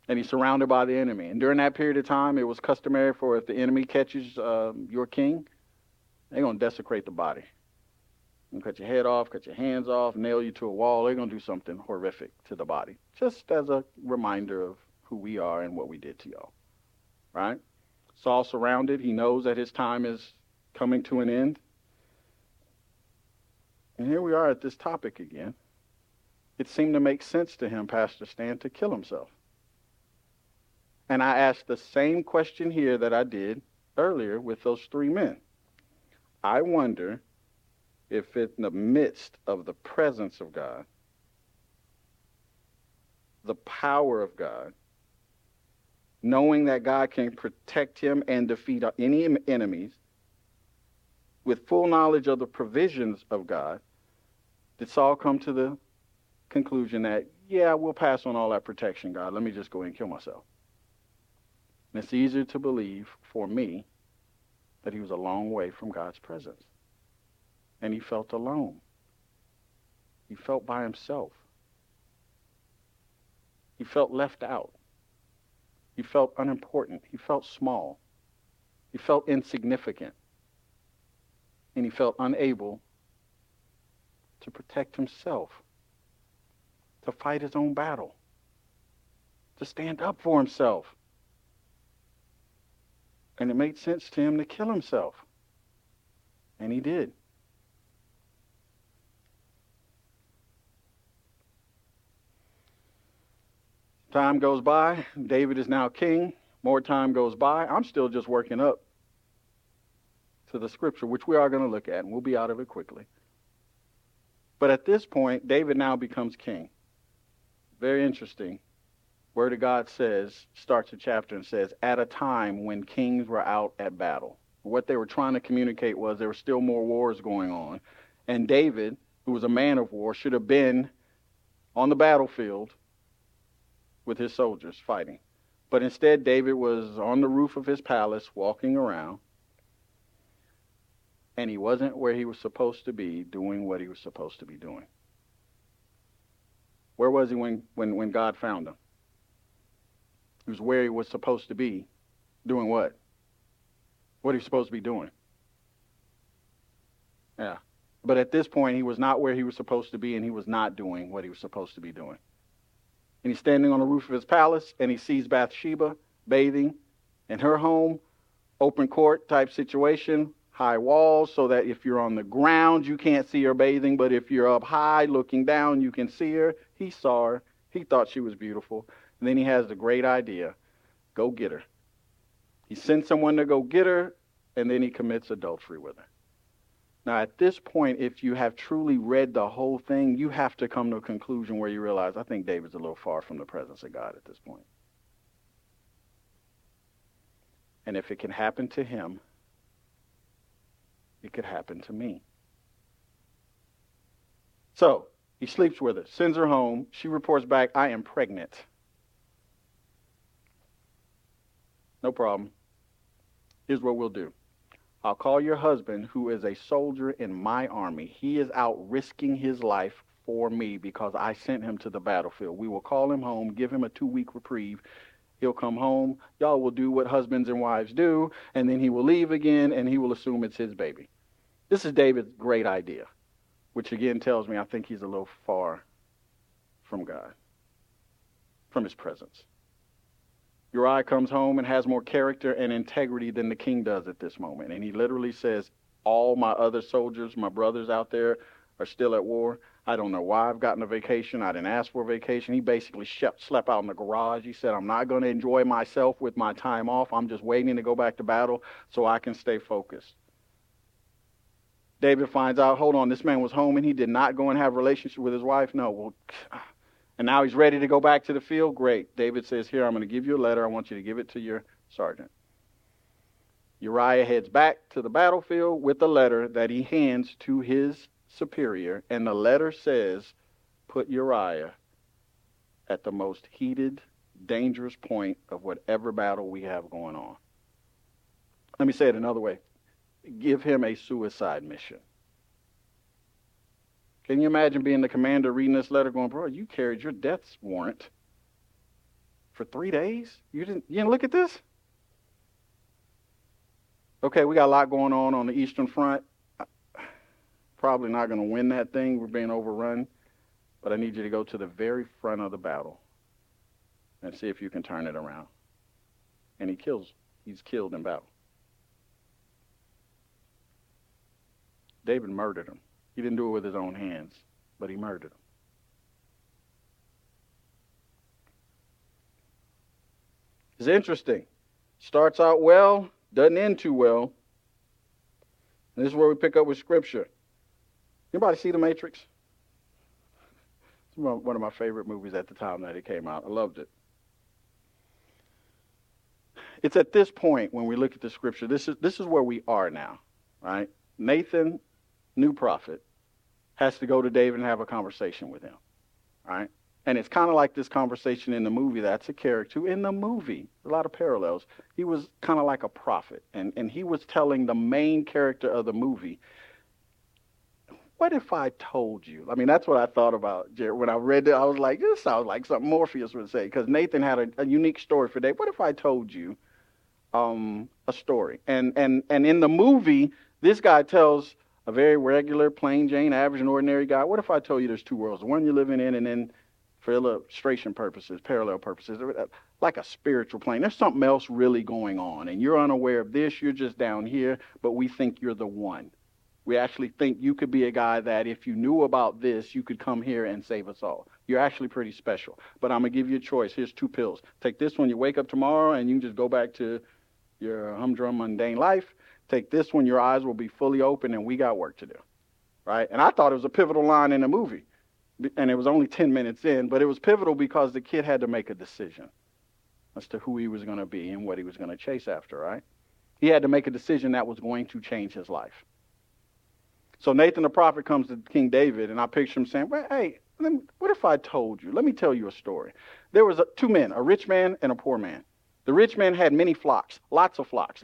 and he's surrounded by the enemy. And during that period of time, it was customary for, if the enemy catches your king, they're going to desecrate the body. They're going to cut your head off, cut your hands off, nail you to a wall. They're going to do something horrific to the body, just as a reminder of who we are and what we did to y'all, right? Saul surrounded. He knows that his time is coming to an end. And here we are at this topic again. It seemed to make sense to him, Pastor Stan, to kill himself. And I asked the same question here that I did earlier with those three men. I wonder if in the midst of the presence of God, the power of God, knowing that God can protect him and defeat any enemies, with full knowledge of the provisions of God, did Saul come to the conclusion that, yeah, we'll pass on all that protection, God. Let me just go and kill myself. And it's easier to believe for me that he was a long way from God's presence. And he felt alone. He felt by himself. He felt left out. He felt unimportant. He felt small. He felt insignificant. And he felt unable to protect himself, to fight his own battle, to stand up for himself. And it made sense to him to kill himself. And he did. Time goes by. David is now king. More time goes by. I'm still just working up to the scripture, which we are going to look at, and we'll be out of it quickly. But at this point, David now becomes king. Very interesting. Word of God says, starts a chapter and says, at a time when kings were out at battle. What they were trying to communicate was there were still more wars going on. And David, who was a man of war, should have been on the battlefield with his soldiers fighting. But instead, David was on the roof of his palace walking around. And he wasn't where he was supposed to be, doing what he was supposed to be doing. Where was he when God found him? He was where he was supposed to be, doing what? What he was supposed to be doing. Yeah. But at this point, he was not where he was supposed to be, and he was not doing what he was supposed to be doing. And he's standing on the roof of his palace, and he sees Bathsheba bathing in her home, open court type situation, high walls, so that if you're on the ground, you can't see her bathing, but if you're up high looking down, you can see her. He saw her. He thought she was beautiful. And then he has the great idea, go get her. He sends someone to go get her, and then he commits adultery with her. Now, at this point, if you have truly read the whole thing, you have to come to a conclusion where you realize, I think David's a little far from the presence of God at this point. And if it can happen to him, it could happen to me. So he sleeps with her, sends her home. She reports back, I am pregnant. No problem. Here's what we'll do. I'll call your husband, who is a soldier in my army. He is out risking his life for me because I sent him to the battlefield. We will call him home, give him a 2-week reprieve. He'll come home. Y'all will do what husbands and wives do, and then he will leave again, and he will assume it's his baby. This is David's great idea, which again tells me I think he's a little far from God, from his presence. Uriah comes home and has more character and integrity than the king does at this moment. And he literally says, all my other soldiers, my brothers out there, are still at war. I don't know why I've gotten a vacation. I didn't ask for a vacation. He basically slept out in the garage. He said, I'm not going to enjoy myself with my time off. I'm just waiting to go back to battle so I can stay focused. David finds out, hold on, this man was home and he did not go and have a relationship with his wife? No, well... And now he's ready to go back to the field. Great. David says, here, I'm going to give you a letter. I want you to give it to your sergeant. Uriah heads back to the battlefield with a letter that he hands to his superior. And the letter says, put Uriah at the most heated, dangerous point of whatever battle we have going on. Let me say it another way. Give him a suicide mission. Can you imagine being the commander reading this letter going, bro, you carried your death warrant for 3 days? You didn't look at this? Okay, we got a lot going on the Eastern Front. Probably not going to win that thing. We're being overrun. But I need you to go to the very front of the battle and see if you can turn it around. And he kills he's killed in battle. David murdered him. He didn't do it with his own hands, but he murdered him. It's interesting. Starts out well, doesn't end too well. And this is where we pick up with Scripture. Anybody see The Matrix? It's one of my favorite movies at the time that it came out. I loved it. It's at this point when we look at the Scripture, this is where we are now, right? Nathan, new prophet, has to go to David and have a conversation with him, right? And it's kind of like this conversation in the movie. That's a character in the movie. A lot of parallels. He was kind of like a prophet, and he was telling the main character of the movie, what if I told you? I mean, that's what I thought about, Jared. When I read it, I was like, this sounds like something Morpheus would say, because Nathan had a unique story for David. What if I told you a story? And in the movie, this guy tells a very regular, plain Jane, average and ordinary guy, what if I told you there's two worlds, the one you're living in and then, for illustration purposes, parallel purposes, like a spiritual plane. There's something else really going on, and you're unaware of this. You're just down here, but we think you're the one. We actually think you could be a guy that if you knew about this, you could come here and save us all. You're actually pretty special, but I'm going to give you a choice. Here's two pills. Take this one. You wake up tomorrow, and you can just go back to your humdrum, mundane life. Take this one. Your eyes will be fully open, and we got work to do, right? And I thought it was a pivotal line in the movie. And it was only 10 minutes in, but it was pivotal because the kid had to make a decision as to who he was going to be and what he was going to chase after, right? He had to make a decision that was going to change his life. So Nathan the prophet comes to King David, and I picture him saying, well, hey, what if I told you? Let me tell you a story. There was two men, a rich man and a poor man. The rich man had many flocks, lots and lots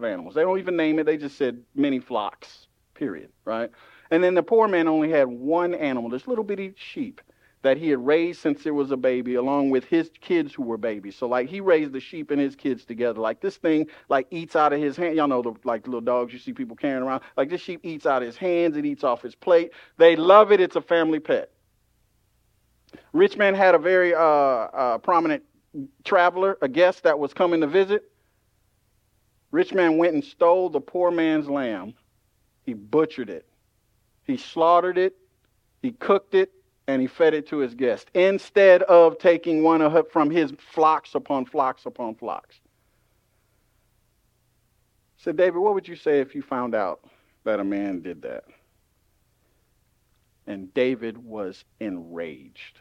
of animals. They don't even name it. They just said many flocks, period, right? And then the poor man only had one animal, this little bitty sheep that he had raised since it was a baby, along with his kids who were babies. So, like, he raised the sheep and his kids together. Like, this thing, like, eats out of his hand. Y'all know, the little dogs you see people carrying around. Like, this sheep eats out of his hands. It eats off his plate. They love it. It's a family pet. Rich man had a very prominent traveler, a guest that was coming to visit. Rich man went and stole the poor man's lamb. He butchered it. He slaughtered it, he cooked it, and he fed it to his guest, instead of taking one from his flocks upon flocks upon flocks. So, David, what would you say if you found out that a man did that? And David was enraged.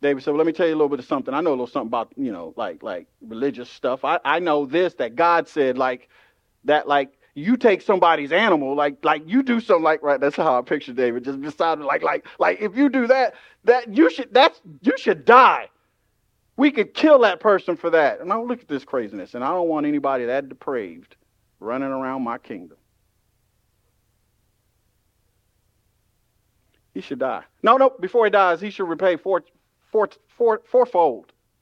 David said, well, let me tell you a little bit of something. I know a little something about, you know, like religious stuff. I know this, that God said, like, you take somebody's animal, like you do something like, right, that's how I picture David, just beside him, like if you do that you should die. We could kill that person for that. And I look at this craziness, and I don't want anybody that depraved running around my kingdom. He should die. No, before he dies, he should repay fourfold.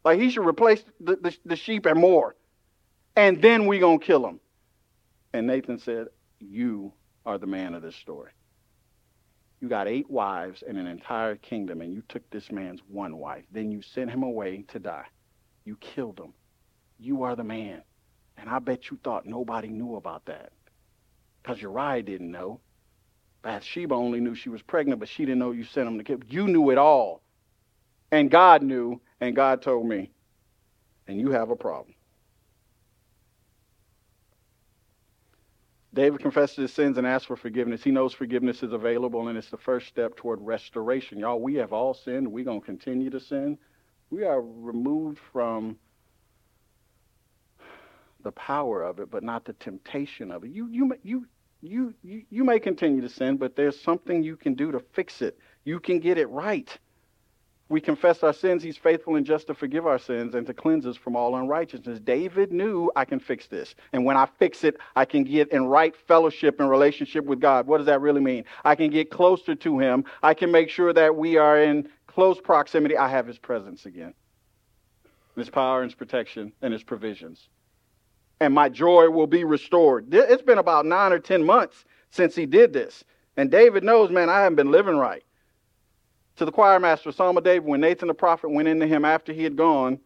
Like, he should replace the sheep and more. And then we gonna kill him. And Nathan said, you are the man of this story. You got 8 wives and an entire kingdom, and you took this man's one wife. Then you sent him away to die. You killed him. You are the man. And I bet you thought nobody knew about that, because Uriah didn't know. Bathsheba only knew she was pregnant, but she didn't know you sent him to kill. You knew it all. And God knew, and God told me. And you have a problem. David confesses his sins and asks for forgiveness. He knows forgiveness is available, and it's the first step toward restoration. Y'all, we have all sinned. We're going to continue to sin. We are removed from the power of it, but not the temptation of it. You may continue to sin, but there's something you can do to fix it. You can get it right. We confess our sins. He's faithful and just to forgive our sins and to cleanse us from all unrighteousness. David knew, I can fix this. And when I fix it, I can get in right fellowship and relationship with God. What does that really mean? I can get closer to him. I can make sure that we are in close proximity. I have his presence again, his power and his protection and his provisions. And my joy will be restored. It's been about 9 or 10 months since he did this. And David knows, man, I haven't been living right. To the choir master, Psalm of David, when Nathan the prophet went into him after he had gone,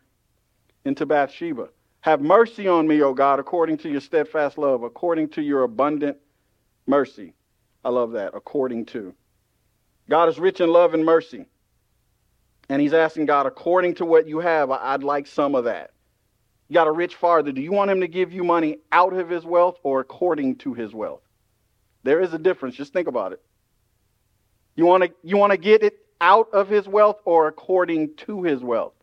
into Bathsheba. Have mercy on me, O God, according to your steadfast love, according to your abundant mercy. I love that, according to. God is rich in love and mercy. And he's asking God, according to what you have, I'd like some of that. You got a rich father. Do you want him to give you money out of his wealth or according to his wealth? There is a difference. Just think about it. You want to get it out of his wealth or according to his wealth?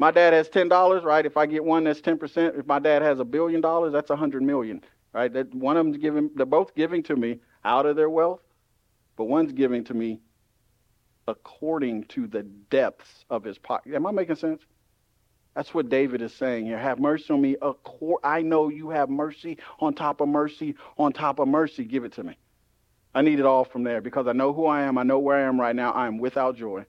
My dad has $10, right? If I get one, that's 10%. If my dad has $1 billion, that's 100 million, right? That one of them's giving, they're both giving to me out of their wealth, but one's giving to me according to the depths of his pocket. Am I making sense? That's what David is saying here. Have mercy on me. I know you have mercy on top of mercy on top of mercy. Give it to me. I need it all from there because I know who I am. I know where I am right now. I am without joy.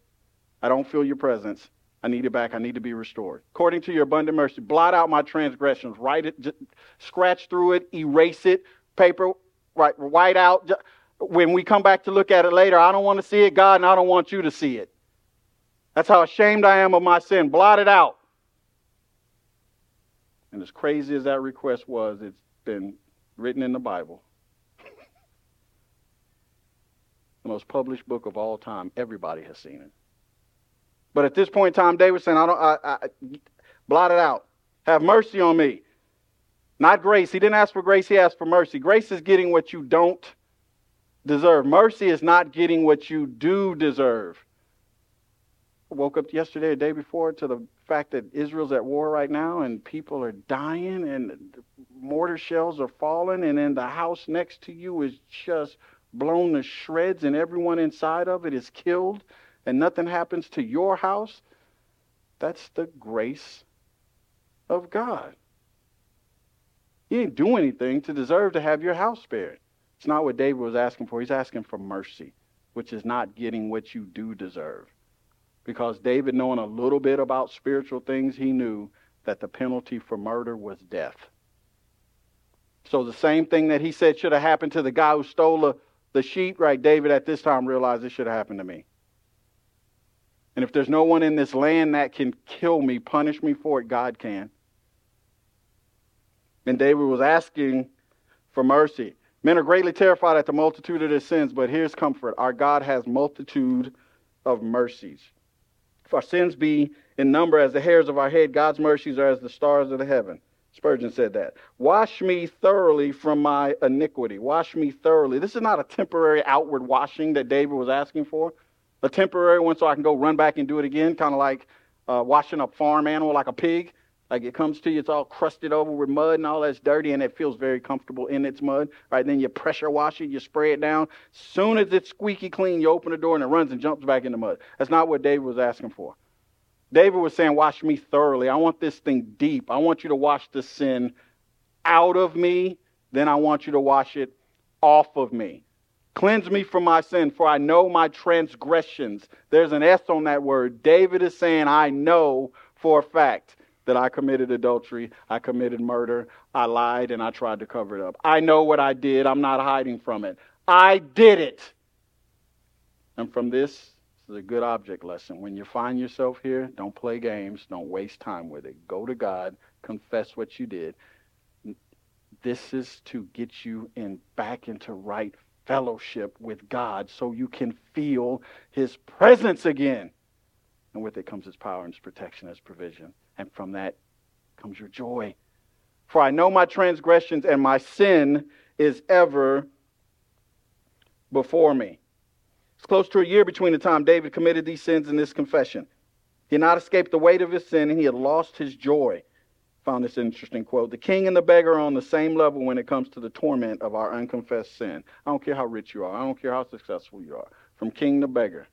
I don't feel your presence. I need it back. I need to be restored. According to your abundant mercy, blot out my transgressions. Write it, just scratch through it, erase it, paper, right, white out. When we come back to look at it later, I don't want to see it, God, and I don't want you to see it. That's how ashamed I am of my sin. Blot it out. And as crazy as that request was, it's been written in the Bible. The most published book of all time. Everybody has seen it. But at this point in time, David's saying, blot it out. Have mercy on me. Not grace. He didn't ask for grace. He asked for mercy. Grace is getting what you don't deserve. Mercy is not getting what you do deserve. I woke up yesterday, the day before, to the fact that Israel's at war right now and people are dying and mortar shells are falling and then the house next to you is just blown to shreds and everyone inside of it is killed and nothing happens to your house. That's the grace of God. He didn't do anything to deserve to have your house spared. It's not what David was asking for. He's asking for mercy, which is not getting what you do deserve. Because David, knowing a little bit about spiritual things, he knew that the penalty for murder was death. So the same thing that he said should have happened to the guy who stole the sheep, right? David at this time realized it should have happened to me. And if there's no one in this land that can kill me, punish me for it, God can. And David was asking for mercy. Men are greatly terrified at the multitude of their sins, but here's comfort. Our God has multitude of mercies. If our sins be in number as the hairs of our head, God's mercies are as the stars of the heaven. Spurgeon said that. Wash me thoroughly from my iniquity. Wash me thoroughly. This is not a temporary outward washing that David was asking for. A temporary one so I can go run back and do it again, kind of like washing a farm animal like a pig. Like it comes to you, it's all crusted over with mud and all that's dirty, and it feels very comfortable in its mud. Right? Then you pressure wash it, you spray it down. Soon as it's squeaky clean, you open the door and it runs and jumps back in the mud. That's not what David was asking for. David was saying, wash me thoroughly. I want this thing deep. I want you to wash the sin out of me. Then I want you to wash it off of me. Cleanse me from my sin, for I know my transgressions. There's an S on that word. David is saying, I know for a fact that I committed adultery, I committed murder, I lied, and I tried to cover it up. I know what I did. I'm not hiding from it. I did it. And from this is a good object lesson. When you find yourself here, don't play games. Don't waste time with it. Go to God. Confess what you did. This is to get you back into right fellowship with God so you can feel his presence again. And with it comes his power and his protection, his provision. And from that comes your joy. For I know my transgressions and my sin is ever before me. It's close to a year between the time David committed these sins and this confession. He had not escaped the weight of his sin and he had lost his joy. Found this interesting quote. The king and the beggar are on the same level when it comes to the torment of our unconfessed sin. I don't care how rich you are. I don't care how successful you are. From king to beggar,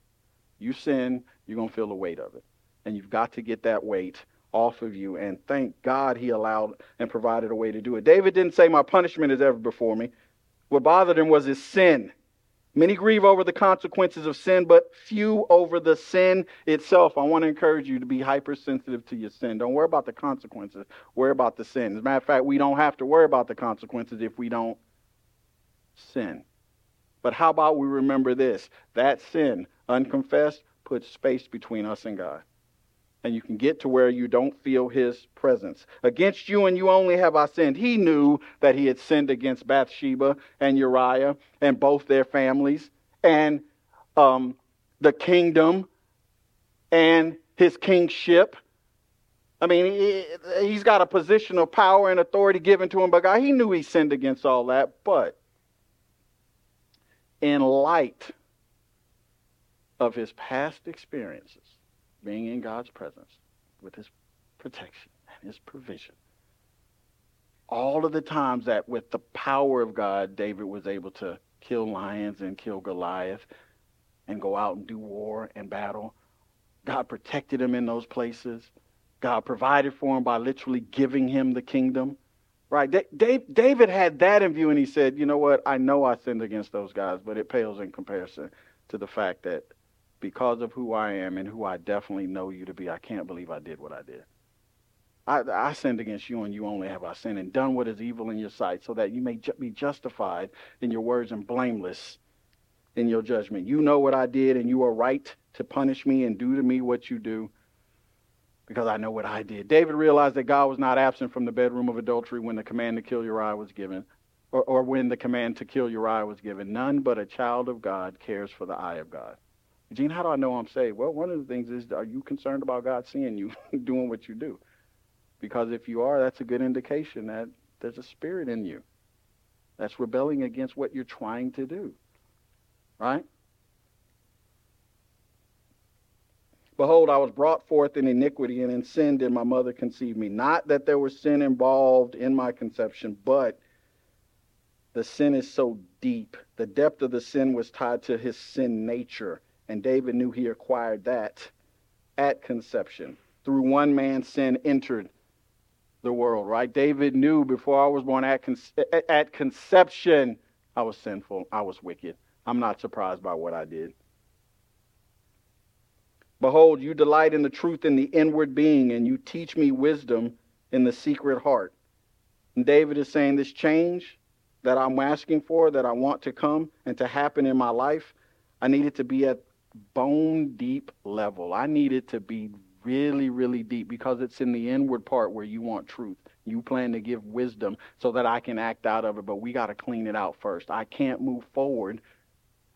you sin, you're going to feel the weight of it. And you've got to get that weight off of you. And thank God he allowed and provided a way to do it. David didn't say my punishment is ever before me. What bothered him was his sin. Many grieve over the consequences of sin, but few over the sin itself. I want to encourage you to be hypersensitive to your sin. Don't worry about the consequences. Worry about the sin. As a matter of fact, we don't have to worry about the consequences if we don't sin. But how about we remember this? That sin, unconfessed, puts space between us and God. and you can get to where you don't feel his presence. Against you and you only have I sinned. He knew that he had sinned against Bathsheba and Uriah and both their families and the kingdom and his kingship. I mean, he's got a position of power and authority given to him by God. He knew he sinned against all that, but in light of his past experiences, being in God's presence with his protection and his provision, all of the times that with the power of God, David was able to kill lions and kill Goliath and go out and do war and battle, God protected him in those places. God provided for him by literally giving him the kingdom, right? David had that in view, and he said, you know what? I know I sinned against those guys, but it pales in comparison to the fact that because of who I am and who I definitely know you to be, I can't believe I did what I did. I sinned against you, and you only have I sinned and done what is evil in your sight, so that you may be justified in your words and blameless in your judgment. You know what I did, and you are right to punish me and do to me what you do, because I know what I did. David realized that God was not absent from the bedroom of adultery when the command to kill Uriah was given, or when the command to kill Uriah was given. None but a child of God cares for the eye of God. Eugene, how do I know I'm saved? Well, one of the things is, are you concerned about God seeing you doing what you do? Because if you are, that's a good indication that there's a spirit in you that's rebelling against what you're trying to do, right? Behold, I was brought forth in iniquity, and in sin did my mother conceive me. Not that there was sin involved in my conception, but the sin is so deep. The depth of the sin was tied to his sin nature, and David knew he acquired that at conception. Through one man, sin entered the world, right? David knew before I was born at conception, I was sinful, I was wicked. I'm not surprised by what I did. Behold, you delight in the truth in the inward being, and you teach me wisdom in the secret heart. And David is saying this change that I'm asking for, that I want to come and to happen in my life, I need it to be at bone deep level. I need it to be really, really deep, because it's in the inward part where you want truth. You plan to give wisdom so that I can act out of it, but we got to clean it out first. I can't move forward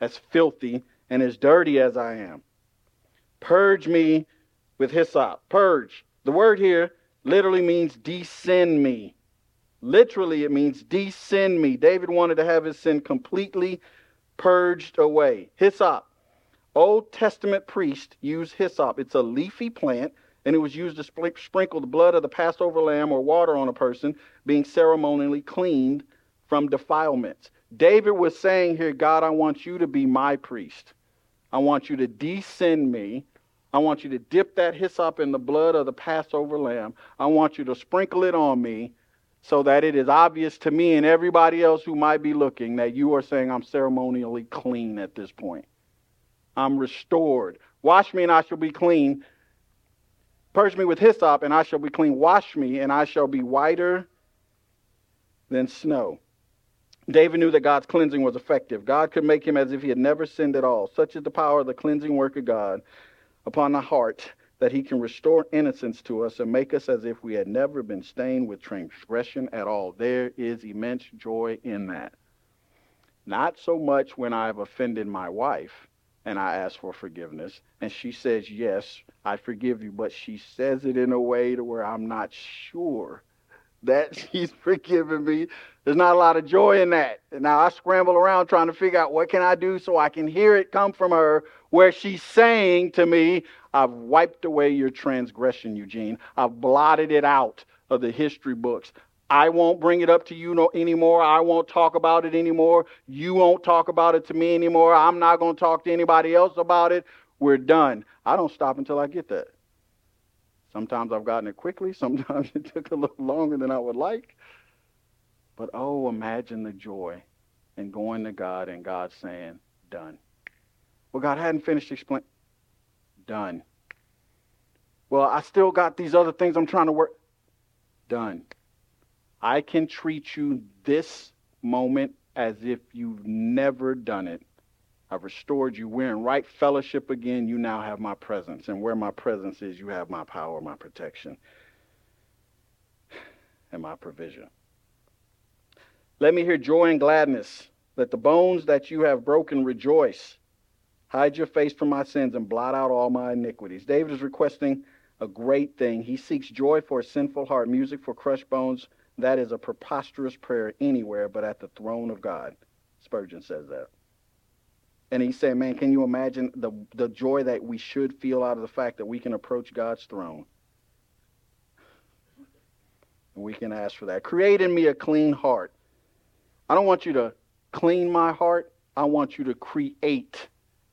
as filthy and as dirty as I am. Purge me with hyssop. Purge. The word here literally means descend me. Literally, it means descend me. David wanted to have his sin completely purged away. Hyssop. Old Testament priests used hyssop. It's a leafy plant, and it was used to sprinkle the blood of the Passover lamb or water on a person being ceremonially cleaned from defilements. David was saying here, God, I want you to be my priest. I want you to descend me. I want you to dip that hyssop in the blood of the Passover lamb. I want you to sprinkle it on me so that it is obvious to me and everybody else who might be looking that you are saying I'm ceremonially clean at this point. I'm restored. Wash me and I shall be clean. Purge me with hyssop and I shall be clean. Wash me and I shall be whiter than snow. David knew that God's cleansing was effective. God could make him as if he had never sinned at all. Such is the power of the cleansing work of God upon the heart, that he can restore innocence to us and make us as if we had never been stained with transgression at all. There is immense joy in that. Not so much when I have offended my wife and I ask for forgiveness and she says, yes, I forgive you, but she says it in a way to where I'm not sure that she's forgiven me. There's not a lot of joy in that. And now I scramble around trying to figure out what can I do so I can hear it come from her where she's saying to me, I've wiped away your transgression, Eugene. I've blotted it out of the history books. I won't bring it up to you anymore. I won't talk about it anymore. You won't talk about it to me anymore. I'm not going to talk to anybody else about it. We're done. I don't stop until I get that. Sometimes I've gotten it quickly. Sometimes it took a little longer than I would like. But oh, imagine the joy in going to God and God saying, done. Well, God hadn't finished explaining. Done. Well, I still got these other things I'm trying to work. Done. I can treat you this moment as if you've never done it. I've restored you. We're in right fellowship again. You now have my presence. And where my presence is, you have my power, my protection, and my provision. Let me hear joy and gladness. Let the bones that you have broken rejoice. Hide your face from my sins and blot out all my iniquities. David is requesting a great thing. He seeks joy for a sinful heart, music for crushed bones. That is a preposterous prayer anywhere but at the throne of God. Spurgeon says that. And he said, man, can you imagine the joy that we should feel out of the fact that we can approach God's throne? And we can ask for that. Create in me a clean heart. I don't want you to clean my heart. I want you to create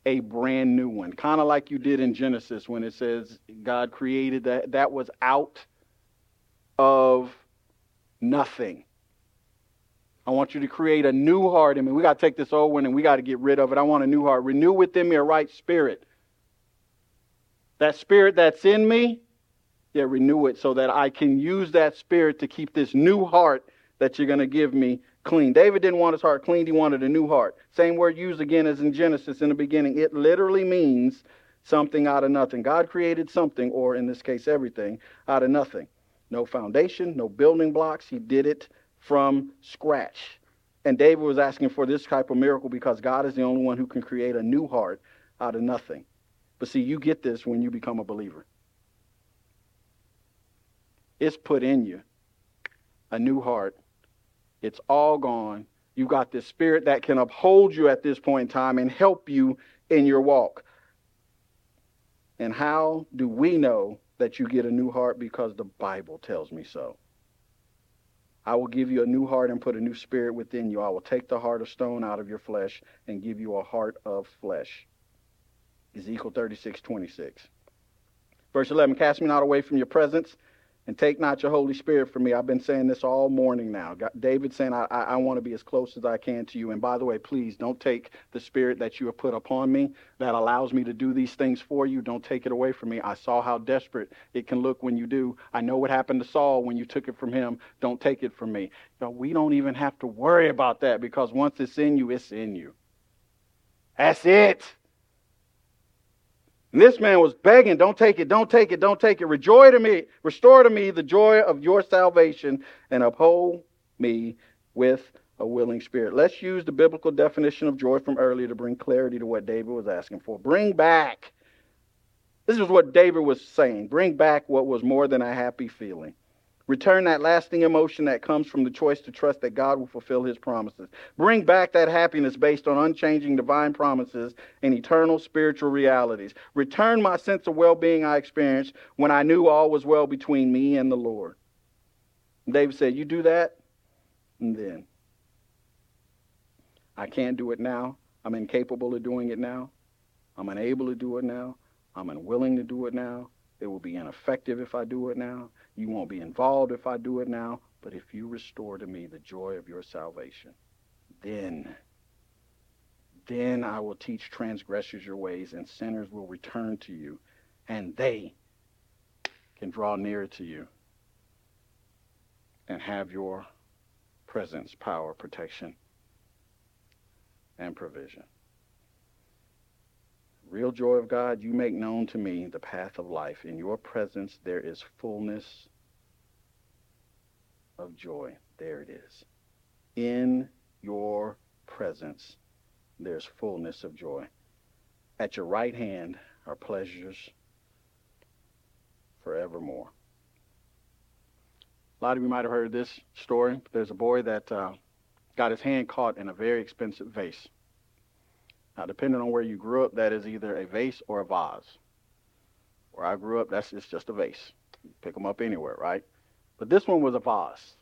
a brand new one. Kind of like you did in Genesis when it says God created that. That was out of nothing. I want you to create a new heart in me. We got to take this old one and we got to get rid of it. I want a new heart. Renew within me a right spirit. That spirit that's in me, yeah, renew it so that I can use that spirit to keep this new heart that you're going to give me clean. David didn't want his heart cleaned. He wanted a new heart. Same word used again as in Genesis in the beginning. It literally means something out of nothing. God created something, or in this case, everything, out of nothing. No foundation, no building blocks. He did it from scratch. And David was asking for this type of miracle because God is the only one who can create a new heart out of nothing. But see, you get this when you become a believer. It's put in you a new heart. It's all gone. You got this spirit that can uphold you at this point in time and help you in your walk. And how do we know that you get a new heart? Because the Bible tells me so. I will give you a new heart and put a new spirit within you. I will take the heart of stone out of your flesh and give you a heart of flesh. Ezekiel 36:26. Verse 11, cast me not away from your presence and take not your Holy Spirit from me. I've been saying this all morning now. David saying, I want to be as close as I can to you. And by the way, please don't take the spirit that you have put upon me that allows me to do these things for you. Don't take it away from me. I saw how desperate it can look when you do. I know what happened to Saul when you took it from him. Don't take it from me. Now, we don't even have to worry about that because once it's in you, it's in you. That's it. And this man was begging, don't take it, don't take it, don't take it. Rejoice to me, restore to me the joy of your salvation and uphold me with a willing spirit. Let's use the biblical definition of joy from earlier to bring clarity to what David was asking for. Bring back. This is what David was saying. Bring back what was more than a happy feeling. Return that lasting emotion that comes from the choice to trust that God will fulfill his promises. Bring back that happiness based on unchanging divine promises and eternal spiritual realities. Return my sense of well-being I experienced when I knew all was well between me and the Lord. And David said, you do that, and then. I can't do it now. I'm incapable of doing it now. I'm unable to do it now. I'm unwilling to do it now. It will be ineffective if I do it now. You won't be involved if I do it now. But if you restore to me the joy of your salvation, then I will teach transgressors your ways, and sinners will return to you, and they can draw near to you and have your presence, power, protection, and provision. Real joy of God, you make known to me the path of life. In your presence, there is fullness of joy. There it is. In your presence, there's fullness of joy. At your right hand are pleasures forevermore. A lot of you might have heard this story. There's a boy that got his hand caught in a very expensive vase. Now, depending on where you grew up, that is either a vase or a vase. Where I grew up, it's just a vase. You pick them up anywhere, right? But this one was a vase.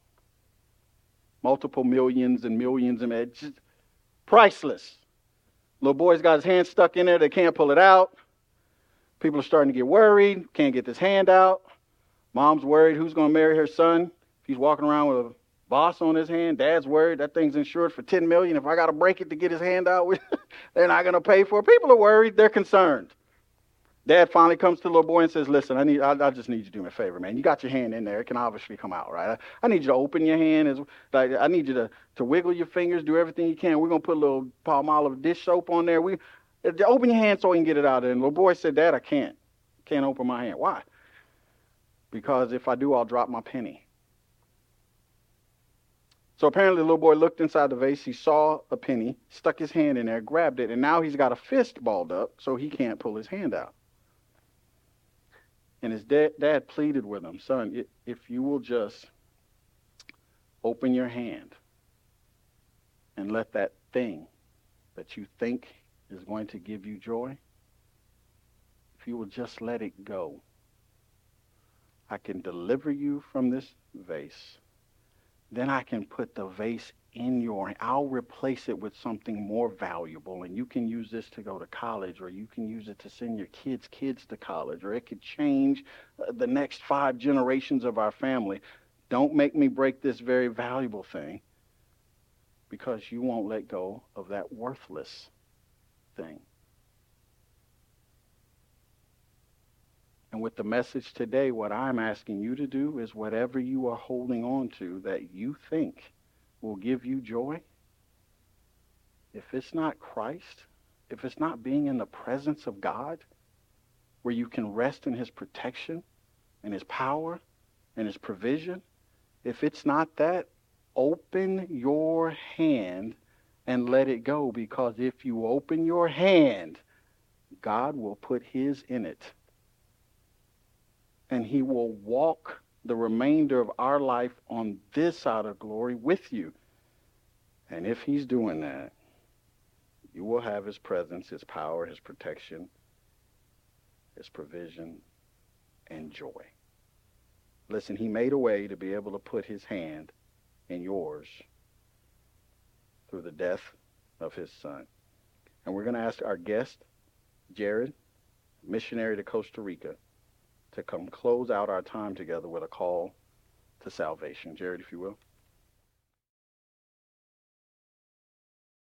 Multiple millions and millions and edges. Priceless. Little boy's got his hand stuck in there. They can't pull it out. People are starting to get worried. Can't get this hand out. Mom's worried who's going to marry her son. If he's walking around with a boss on his hand, dad's worried that thing's insured for $10 million. If I got to break it to get his hand out, they're not going to pay for it. People are worried. They're concerned. Dad finally comes to the little boy and says, listen, I just need you to do me a favor, man. You got your hand in there. It can obviously come out, right? I need you to open your hand. I need you to wiggle your fingers, do everything you can. We're going to put a little palm olive dish soap on there. Open your hand so we can get it out of there. And the little boy said, Dad, I can't open my hand. Why? Because if I do, I'll drop my penny. So apparently the little boy looked inside the vase. He saw a penny, stuck his hand in there, grabbed it, and now he's got a fist balled up so he can't pull his hand out. And his dad pleaded with him, son, if you will just open your hand and let that thing that you think is going to give you joy, if you will just let it go, I can deliver you from this vase. Then I can put the vase in your hand. I'll replace it with something more valuable, and you can use this to go to college, or you can use it to send your kids to college, or it could change the next 5 generations of our family. Don't make me break this very valuable thing because you won't let go of that worthless thing. And with the message today, what I'm asking you to do is whatever you are holding on to that you think will give you joy, if it's not Christ, if it's not being in the presence of God, where you can rest in his protection and his power and his provision, if it's not that, open your hand and let it go, because if you open your hand, God will put his in it. And he will walk the remainder of our life on this side of glory with you. And if he's doing that, you will have his presence, his power, his protection, his provision, and joy. Listen, he made a way to be able to put his hand in yours through the death of his son. And we're going to ask our guest, Jared, missionary to Costa Rica, to come close out our time together with a call to salvation. Jared, if you will.